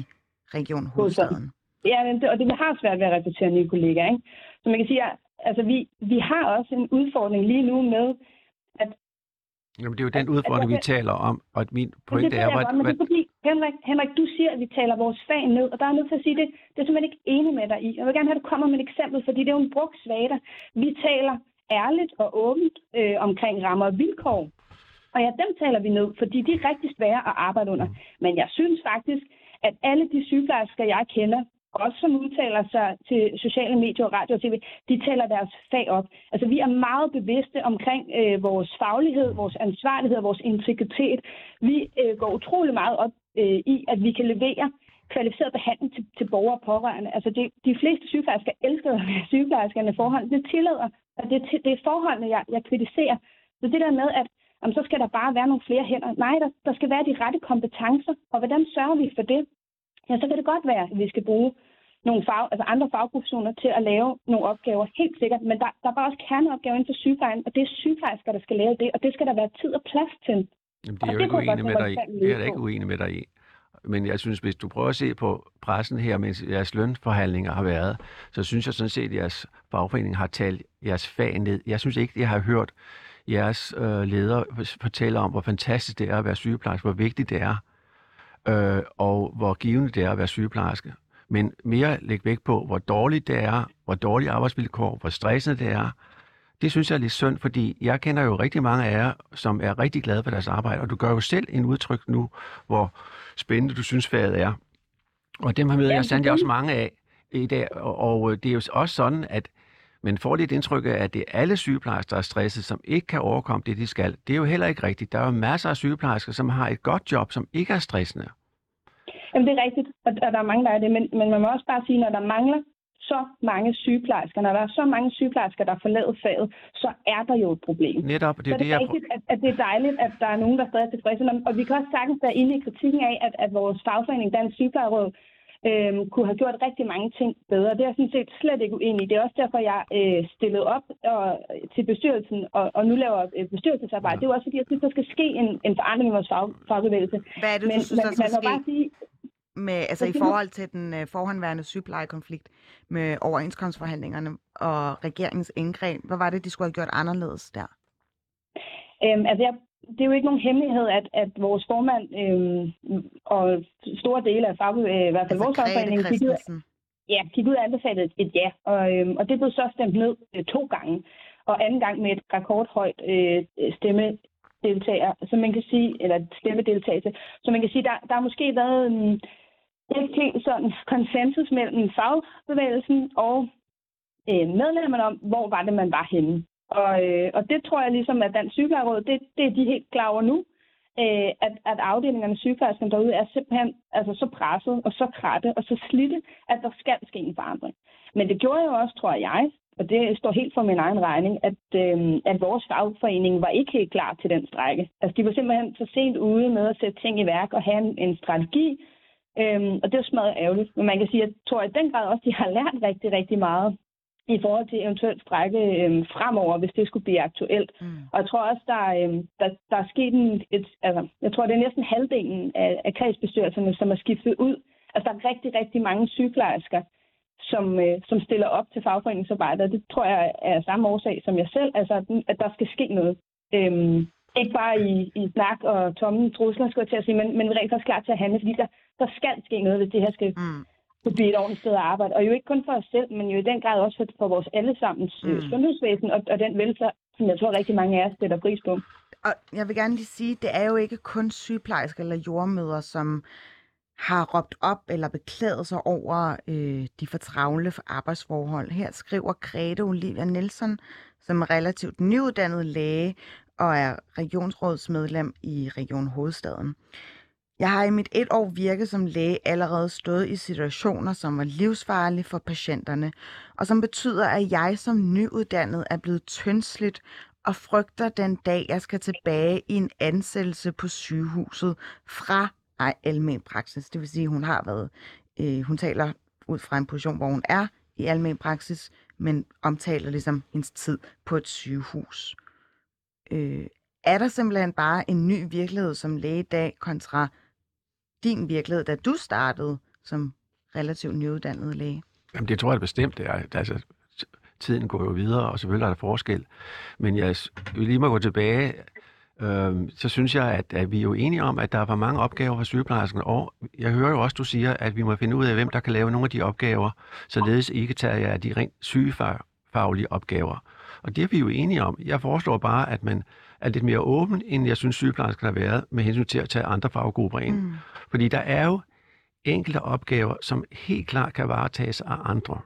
Region Hovedstaden. Ja, og det har svært ved at rekruttere nye kollegaer, ikke? Så man kan sige, at altså, vi, vi har også en udfordring lige nu med, at jamen, det er jo den udfordring, vi taler om, og min pointe det er... Det er godt, men det er fordi, Henrik, Henrik, du siger, at vi taler vores fag ned, og der er nødt til at sige det. Det er simpelthen ikke enig med dig i. Jeg vil gerne have, at du kommer med et eksempel, fordi det er jo en brugt svater. Vi taler ærligt og åbent øh, omkring rammer og vilkår, og ja, dem taler vi ned, fordi de er rigtig svære at arbejde under. Men jeg synes faktisk, at alle de sygeplejersker, jeg kender, også som udtaler sig til sociale medier og radio og tv, de taler deres fag op. Altså, vi er meget bevidste omkring øh, vores faglighed, vores ansvarlighed og vores integritet. Vi øh, går utrolig meget op øh, i, at vi kan levere kvalificeret behandling til, til borgere og pårørende. Altså, det, de fleste sygeplejersker elsker at være sygeplejerskerne forhold. Det tillader, og det, det er forholdene, jeg, jeg kritiserer. Så det der med, at jamen, så skal der bare være nogle flere hænder. Nej, der, der skal være de rette kompetencer, og hvordan sørger vi for det? Ja, så kan det godt være, at vi skal bruge nogle fag, altså andre fagprofessioner til at lave nogle opgaver, helt sikkert. Men der, der er bare også kerneopgaver inden for sygeplejen, og det er sygeplejersker, der skal lave det, og det skal der være tid og plads til. Jamen, det er og jo det ikke uenig med dig i. Det er da ikke uenig med dig i. Men jeg synes, hvis du prøver at se på pressen her, mens jeres lønforhandlinger har været, så synes jeg sådan set, at jeres fagforening har talt jeres fag ned. Jeg synes ikke, jeg har hørt jeres øh, ledere fortælle om, hvor fantastisk det er at være sygeplejerske, hvor vigtigt det er, øh, og hvor givende det er at være sygeplejerske. Men mere læg vægt på, hvor dårligt det er, hvor dårlige arbejdsvilkår, hvor stressende det er. Det synes jeg er lidt synd, fordi jeg kender jo rigtig mange af jer, som er rigtig glade for deres arbejde, og du gør jo selv en udtryk nu, hvor spændende du synes faget er. Og dem har med jeg sandt også mange af i dag, og det er jo også sådan, at man får lidt indtryk af, at det er alle sygeplejersker, der er stresset, som ikke kan overkomme det, de skal. Det er jo heller ikke rigtigt. Der er jo masser af sygeplejersker, som har et godt job, som ikke er stressende. Jamen, det er rigtigt, og der er mange, der er det, men, men man må også bare sige, når der mangler så mange sygeplejersker, når der er så mange sygeplejersker, der forlader faget, så er der jo et problem. Netop, det er, så det er rigtigt, at, at det er dejligt, at der er nogen, der stadig er tilfredse. Og vi kan også sagtens være inde i kritikken af, at, at vores fagforening, Dansk Sygeplejeråd, Øhm, kunne have gjort rigtig mange ting bedre. Det er jeg sådan set slet ikke uenig. Det er også derfor, jeg øh, stillede op og, til bestyrelsen, og, og nu laver øh, bestyrelsesarbejde. Ja. Det er jo også fordi, jeg synes, der skal ske en, en forandring i vores fag, fagbevægelse. Hvad er det, men, du synes, man, der skal man ske bare sige, med, altså i forhold til den øh, forhåndværende sygeplejekonflikt med overenskomstforhandlingerne og regeringens indgreb? Hvad var det, de skulle have gjort anderledes der? Øhm, altså jeg Det er jo ikke nogen hemmelighed, at, at vores formand øhm, og store dele af fag, øh, i hvert fald altså vores fagforening, ja, gik ud og anbefalede et, et ja, og, øhm, og det blev så stemt ned øh, to gange, og anden gang med et rekordhøjt øh, stemmedeltager, så man kan sige, eller stemmedeltagelse, så man kan sige, der, der har måske været en helt sådan konsensus mellem fagbevægelsen og øh, medlemmerne om, hvor var det, man var henne. Og, øh, og det tror jeg ligesom, at Dansk Sygeplejeråd, det, det er de helt klar over nu, øh, at, at afdelingerne af sygeplejersker derude er simpelthen altså, så presset og så trætte og så slidte, at der skal ske en forandring. Men det gjorde jo også, tror jeg, og det står helt for min egen regning, at, øh, at vores fagforening var ikke helt klar til den strække. Altså de var simpelthen så sent ude med at sætte ting i værk og have en, en strategi, øh, og det er jo smadret ærgerligt. Men man kan sige, at jeg tror i den grad også, de har lært rigtig, rigtig meget i forhold til eventuelt strække øh, fremover, hvis det skulle blive aktuelt. Mm. Og jeg tror også, der, øh, der, der er sket en... Et, altså, jeg tror, det er næsten halvdelen af, af kredsbestyrelserne, som er skiftet ud. Altså, der er rigtig, rigtig mange sygeplejersker, som, øh, som stiller op til fagforeningsarbejde, og det tror jeg er samme årsag som jeg selv, altså, at der skal ske noget. Øhm, ikke bare i, i snak og tomme trusler, skal jeg til at sige, men, men rent faktisk klar til at handle, fordi der, der skal ske noget, hvis det her skal... Mm. Det bliver et ordentligt sted at arbejde. Og jo ikke kun for os selv, men jo i den grad også for vores allesammens mm. sundhedsvæsen og, og den velfærd, som jeg tror rigtig mange af os sætter pris på. Og jeg vil gerne lige sige, det er jo ikke kun sygeplejersker eller jordmødre, som har råbt op eller beklaget sig over øh, de for travle arbejdsforhold. Her skriver Grete Olivia Nielsen, som er relativt nyuddannet læge og er regionsrådsmedlem i Region Hovedstaden. Jeg har i mit et år virke som læge allerede stået i situationer, som var livsfarlige for patienterne, og som betyder, at jeg som nyuddannet er blevet tyndslidt og frygter den dag, jeg skal tilbage i en ansættelse på sygehuset fra almen praksis. Det vil sige, at hun har været, øh, hun taler ud fra en position, hvor hun er i almen praksis, men omtaler ligesom hendes tid på et sygehus. Øh, er der simpelthen bare en ny virkelighed som læge i dag kontra din virkelighed, da du startede som relativt nyuddannet læge? Jamen det tror jeg bestemt, det er. Altså, tiden går jo videre, og selvfølgelig er der forskel. Men jeg vil lige må gå tilbage, øh, så synes jeg, at, at vi er jo enige om, at der er for mange opgaver for sygeplejerskerne, og jeg hører jo også, du siger, at vi må finde ud af, hvem der kan lave nogle af de opgaver, således ikke tager jeg de rent sygefaglige opgaver. Og det er vi jo enige om. Jeg foreslår bare, at man er lidt mere åben, end jeg synes sygeplejerskerne har været med hensyn til at tage andre faggrupper ind. Mm. Fordi der er jo enkelte opgaver, som helt klart kan varetages af andre.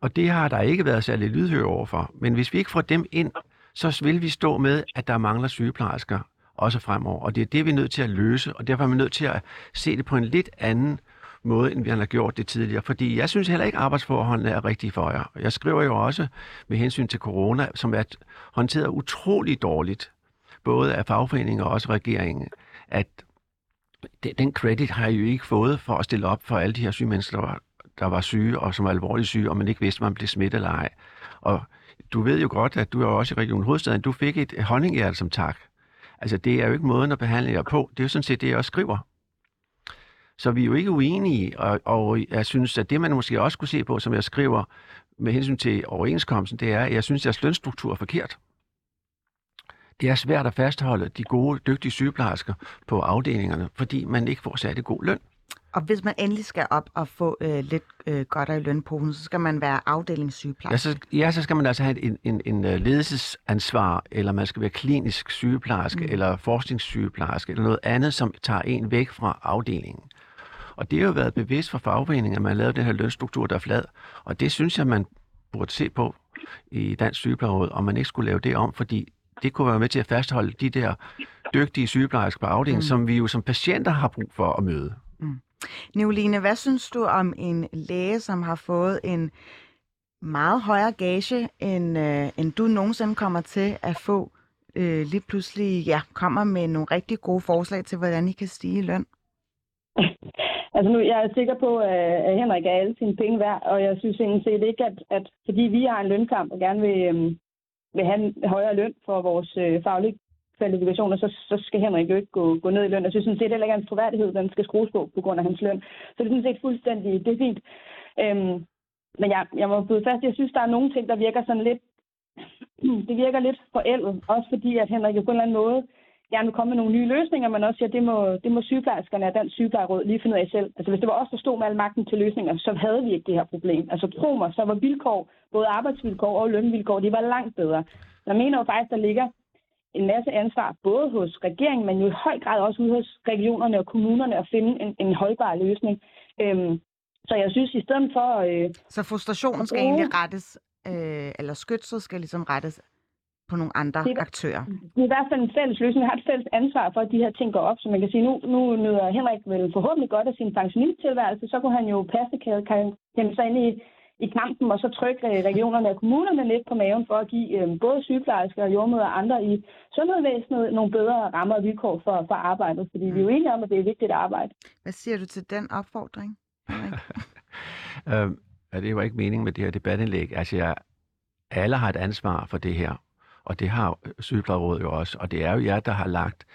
Og det har der ikke været særlig lydhør overfor. Men hvis vi ikke får dem ind, så vil vi stå med, at der mangler sygeplejersker også fremover. Og det er det, vi er nødt til at løse. Og derfor er vi nødt til at se det på en lidt anden måde, end vi har gjort det tidligere. Fordi jeg synes heller ikke, arbejdsforholdene er rigtige for jer. Jeg skriver jo også med hensyn til corona, som er håndteret utrolig dårligt, både af fagforeninger og også regeringen, at den credit har I jo ikke fået for at stille op for alle de her syge mennesker, der var, der var syge og som var alvorligt syge, og man ikke vidste, om man blev smittet eller ej. Og du ved jo godt, at du er også i Region Hovedstaden, du fik et honninghjerte som tak. Altså det er jo ikke måden at behandle jer på. Det er jo sådan set det, jeg også skriver. Så vi er jo ikke uenige, og, og jeg synes, at det, man måske også kunne se på, som jeg skriver med hensyn til overenskomsten, det er, at jeg synes, at deres lønstruktur er forkert. Det er svært at fastholde de gode, dygtige sygeplejersker på afdelingerne, fordi man ikke får særlig god løn. Og hvis man endelig skal op og få øh, lidt øh, godt af lønposen, så skal man være afdelingssygeplejerske. Ja, så, ja, så skal man altså have en, en, en ledelsesansvar, eller man skal være klinisk sygeplejerske, mm. eller forskningssygeplejerske, eller noget andet, som tager en væk fra afdelingen. Og det har jo været bevidst for fagforeningen, at man lavede den her lønstruktur, der er flad. Og det synes jeg, man burde se på i Dansk Sygeplejeråd, om man ikke skulle lave det om, fordi det kunne være med til at fastholde de der dygtige sygeplejersker på afdelingen, mm. som vi jo som patienter har brug for at møde. Mm. Nicoline, hvad synes du om en læge, som har fået en meget højere gage, end, øh, end du nogensinde kommer til at få, øh, lige pludselig ja, kommer med nogle rigtig gode forslag til, hvordan I kan stige i løn? Altså nu, jeg er sikker på, at Henrik er alle sine penge værd, og jeg synes egentlig set ikke, at, at fordi vi har en lønkamp og gerne vil, øhm, vil have en højere løn for vores øh, faglige kvalifikationer, så, så skal Henrik jo ikke gå, gå ned i løn. Jeg synes sådan set heller ikke, at hans troværdighed, den skal skrues på på grund af hans løn. Så det er sådan set fuldstændig, det er fint. Øhm, Men jeg, jeg må byde fast, jeg synes, der er nogle ting, der virker sådan lidt, det virker lidt forældet, også fordi, at Henrik jo på en eller anden måde gerne vil komme med nogle nye løsninger, men også siger, det må, det må sygeplejerskerne og Dansk Sygeplejeråd lige finde ud af selv. Altså hvis det var os, der stod med al magten til løsninger, så havde vi ikke det her problem. Altså tro mig, så var vilkår, både arbejdsvilkår og lønvilkår, de var langt bedre. Jeg mener jo faktisk, der ligger en masse ansvar, både hos regeringen, men jo i høj grad også ude hos regionerne og kommunerne at finde en, en holdbar løsning. Øhm, Så jeg synes, i stedet for... Øh, så frustrationen skal egentlig rettes, øh, eller skytset skal ligesom rettes på nogle andre det, aktører? Det er i hvert fald en fælles løsning. Jeg har et fælles ansvar for, at de her ting går op. Så man kan sige, nu, nu nyder Henrik vel forhåbentlig godt af sin pensionisttilværelse. Så kunne han jo passe kæmpe sig ind i, i kampen, og så trykke regionerne og kommunerne lidt på maven for at give øh, både sygeplejersker og jordmøder og andre i sundhedsvæsenet nogle bedre rammer og vilkår for, for arbejdet. Fordi vi er jo enige om, at det er vigtigt at arbejde. Hvad siger du til den opfordring? øhm, det var ikke meningen med det her debatindlæg. Altså, jeg, alle har et ansvar for det her, og det har Sygeplejerådet jo også, og det er jo jer, der har lagt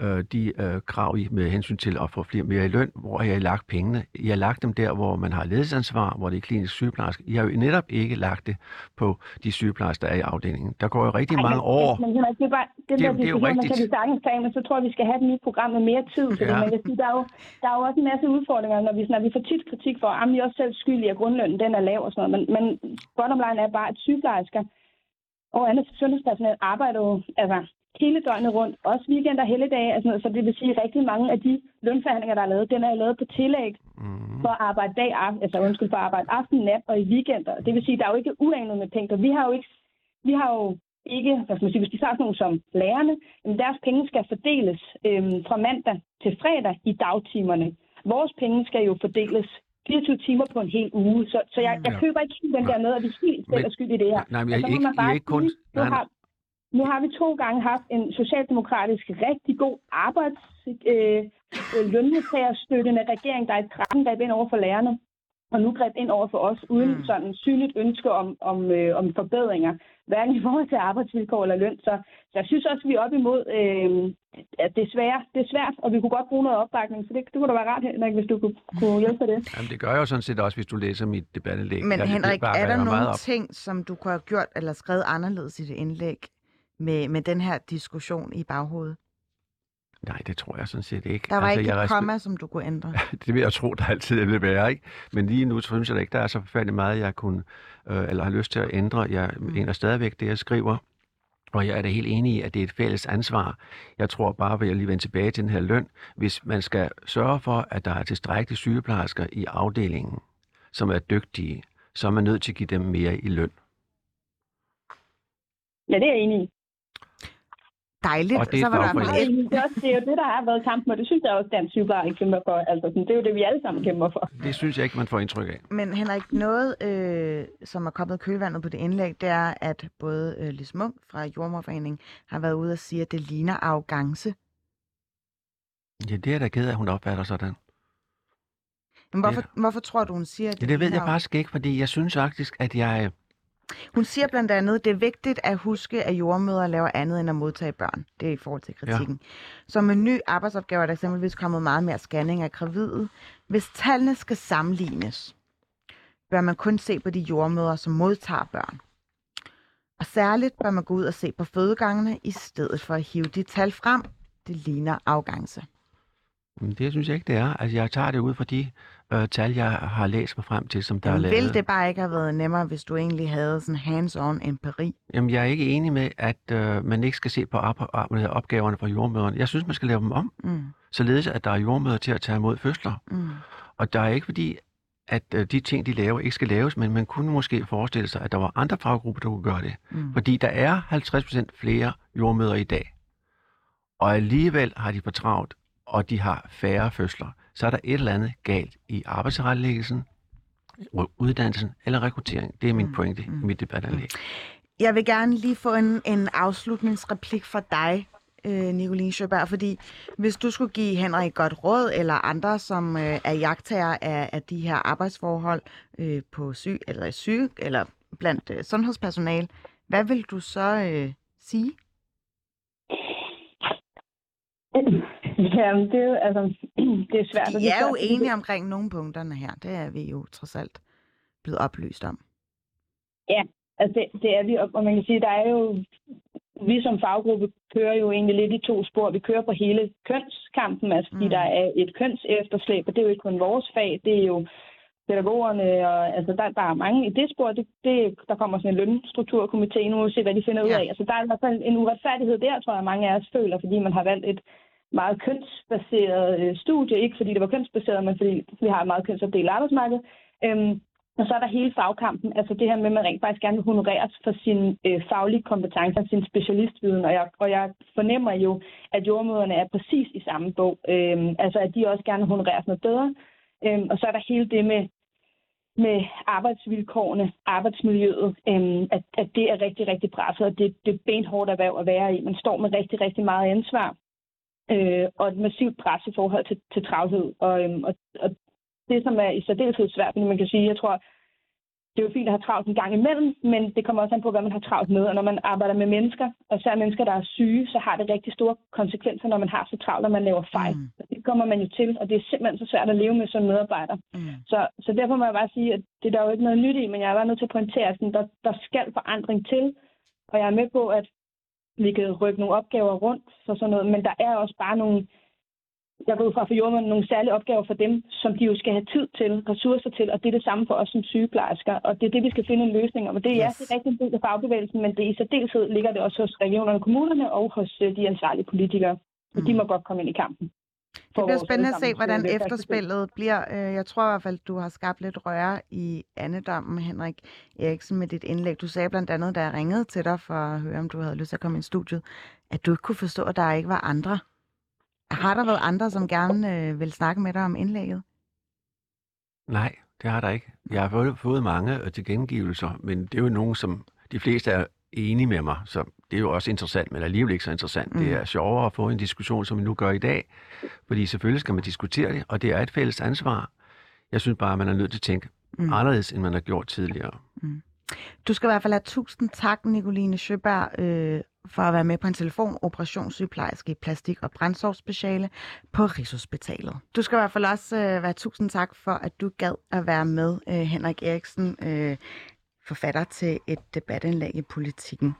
øh, de øh, krav i med hensyn til at få flere mere i løn, hvor I har lagt pengene. I har lagt dem der, hvor man har ledelsesansvar, hvor det er klinisk sygeplejerske. I har jo netop ikke lagt det på de sygeplejersker, der er i afdelingen. Der går jo rigtig Ej, mange men, år. Men det er, bare, det, Jamen, det er jo rigtigt. Man kan sagtens tage, men så tror jeg, vi skal have et nyt program med mere tid. Fordi ja. man kan sige, der, er jo, der er jo også en masse udfordringer, når vi, når vi får tit kritik for, at vi er også selv skyldige, at grundlønnen den er lav og sådan noget. Men, men bottom line er bare, at sygeplejersker og andet sundhedspersonale arbejder jo altså hele døgnet rundt, også weekend og helligdage, altså så det vil sige, at rigtig mange af de lønforhandlinger, der er lavet, den er lavet på tillæg for at arbejde dag, altså undskyld, for at arbejde aften, nat og i weekender. Det vil sige, at der er jo ikke uanet med penge, og vi har jo ikke, vi har jo ikke, hvad skal man sige, hvis de tager sådan nogle som lærerne, jamen deres penge skal fordeles øhm, fra mandag til fredag i dagtimerne. Vores penge skal jo fordeles fireogtyve timer på en hel uge, så, så jeg, jeg køber ikke den der med, at vi helt selv er skyld i det her. Nej, men jeg, altså, ikke, man bare jeg ikke kun... Nej, nej. Nu har vi to gange haft en socialdemokratisk rigtig god arbejdslønmodtagerstøttende øh, regering, der i tretten greb ind over for lærerne, og nu greb ind over for os uden mm. sådan synligt ønske om, om, øh, om forbedringer, hverken i forhold til arbejdsvilkår eller løn. Så, så jeg synes også, at vi er op imod, øh, at det er, svært, det er svært, og vi kunne godt bruge noget opbakning, så det, det kunne da være rart, Henrik, hvis du kunne, kunne hjælpe det. Jamen det gør jeg jo sådan set også, hvis du læser mit debatindlæg. Men jeg, Henrik, bare, er der nogle ting, som du kunne have gjort eller skrevet anderledes i det indlæg? Med, med den her diskussion i baghovedet? Nej, det tror jeg sådan set ikke. Der var altså, ikke et respe... komma, som du kunne ændre? Det vil jeg tro, der altid vil være, ikke? Men lige nu synes jeg da ikke, der er så forfærdeligt meget, jeg kunne, øh, eller har lyst til at ændre. Jeg mm. ændrer stadigvæk det, jeg skriver. Og jeg er da helt enig i, at det er et fælles ansvar. Jeg tror bare, at jeg lige vender tilbage til den her løn. Hvis man skal sørge for, at der er tilstrækkelige sygeplejersker i afdelingen, som er dygtige, så er man nødt til at give dem mere i løn. Ja, det er jeg enig i. Dejligt, og det så var der med et. Det, det er jo det, der har været kampen, og det synes jeg også, Dansk Sygeplejeråd kæmper for. Altså, det er jo det, vi alle sammen kæmper for. Det synes jeg ikke, man får indtryk af. Men Henrik, noget, øh, som er kommet kølvandet på det indlæg, det er, at både øh, Lis Munk fra Jordmordforeningen har været ude og sige, at det ligner arrogance. Ja, det er da ked af, at hun opfatter sådan. Men hvorfor, ja. hvorfor tror du, hun siger det? Ja, det ved jeg faktisk ikke, fordi jeg synes faktisk, at jeg... Hun siger blandt andet, at det er vigtigt at huske, at jordmødre laver andet end at modtage børn. Det er i forhold til kritikken. Ja. Så med ny arbejdsopgave er der eksempelvis kommet meget mere scanning af gravide. Hvis tallene skal sammenlignes, bør man kun se på de jordmødre, som modtager børn. Og særligt bør man gå ud og se på fødegangene, i stedet for at hive de tal frem. Det ligner arrogance. Det synes jeg ikke, det er. Altså, jeg tager det ud fra de øh, tal, jeg har læst mig frem til, som der er lavet. Ville det bare ikke have været nemmere, hvis du egentlig havde sådan hands-on empiri? Jamen, jeg er ikke enig med, at øh, man ikke skal se på op- opgaverne fra jordmøderne. Jeg synes, man skal lave dem om, mm. således at der er jordmøder til at tage imod fødsler. Mm. Og der er ikke fordi, at øh, de ting, de laver, ikke skal laves, men man kunne måske forestille sig, at der var andre faggrupper, der kunne gøre det. Mm. Fordi der er halvtreds procent flere jordmøder i dag. Og alligevel har de for travlt, og de har færre fødsler. så er der et eller andet galt i arbejdsretlæggelsen, uddannelsen eller rekruttering. Det er min pointe mm. i mit debatanlæg. Jeg vil gerne lige få en, en afslutningsreplik fra dig, Nicoline Søberg, fordi hvis du skulle give Henrik et godt råd, eller andre, som øh, er jagttager af, af de her arbejdsforhold øh, på syg, eller syg, eller blandt øh, sundhedspersonale, hvad vil du så øh, sige? Jamen, det er jo, altså, det er svært. De er jo enige omkring nogle punkterne her. Det er vi jo trods alt blevet oplyst om. Ja, altså det, det er vi, og man kan sige, der er jo... Vi som faggruppe kører jo egentlig lidt i to spor. Vi kører på hele kønskampen, altså fordi mm. der er et kønsefterslæb, og det er jo ikke kun vores fag, det er jo pædagogerne, og altså der, der er mange i det spor. Det, det, der kommer sådan en lønstrukturkomité nu, og se hvad de finder ja. ud af. Altså der er i hvert fald en uretfærdighed der, tror jeg, mange af os føler, fordi man har valgt et meget kønsbaseret studie. Ikke fordi det var kønsbaseret, men fordi vi har et meget kønsopdelt arbejdsmarked. Øhm, Og så er der hele fagkampen, altså det her med, at man rent faktisk gerne vil honoreres for sin øh, faglige kompetencer, sin specialistviden, og jeg, og jeg fornemmer jo, at jordmøderne er præcis i samme bog, øhm, altså at de også gerne honoreres noget bedre. Øhm, og så er der hele det med, med arbejdsvilkårene, arbejdsmiljøet, øhm, at, at det er rigtig, rigtig presset, og det, det er benhårdt erhverv at være i. Man står med rigtig, rigtig meget ansvar, øh, og et massivt pres i forhold til, til travlhed, og, øhm, og, og det, som er i særdeleshed svært, men man kan sige, jeg tror, det er jo fint at have travlt en gang imellem, men det kommer også an på, hvad man har travlt med. Og når man arbejder med mennesker, og særligt mennesker, der er syge, så har det rigtig store konsekvenser, når man har så travlt, og man laver fejl. Mm. Det kommer man jo til, og det er simpelthen så svært at leve med som medarbejder. Mm. Så, så derfor må jeg bare sige, at det er der jo ikke noget nyt i, men jeg er bare nødt til at pointere, at der, der skal forandring til. Og jeg er med på, at vi kan rykke nogle opgaver rundt for sådan noget, men der er også bare nogle... Jeg går ud fra for jordmændene nogle særlige opgaver for dem, som de jo skal have tid til, ressourcer til, og det er det samme for os som sygeplejersker, og det er det, vi skal finde en løsning om. Og det er, yes. ja, det er rigtig en del af fagbevægelsen, men det i særdeleshed ligger det også hos regionerne og kommunerne og hos de ansvarlige politikere, og mm. de må godt komme ind i kampen. Det bliver spændende at se, hvordan efterspillet bliver. Jeg tror i hvert fald, du har skabt lidt røre i andedommen, Henrik Eriksen, med dit indlæg. Du sagde blandt andet, da jeg ringede til dig for at høre, om du havde lyst til at komme ind i studiet, at du ikke kunne forstå, at der ikke var andre. Har der været andre, som gerne øh, vil snakke med dig om indlægget? Nej, det har der ikke. Jeg har fået, fået mange tilkendegivelser, men det er jo nogen, som de fleste er enige med mig, så det er jo også interessant, men alligevel ikke så interessant. Mm. Det er sjovere at få en diskussion, som vi nu gør i dag, fordi selvfølgelig skal man diskutere det, og det er et fælles ansvar. Jeg synes bare, at man er nødt til at tænke mm. anderledes, end man har gjort tidligere. Mm. Du skal i hvert fald have tusind tak, Nicoline Søberg, øh, for at være med på en telefon, operationssygeplejerske i plastik- og brandsorgsspeciale på Rigshospitalet. Du skal i hvert fald også øh, være tusind tak for, at du gad at være med, øh, Henrik Eriksen, øh, forfatter til et debatindlæg i Politiken.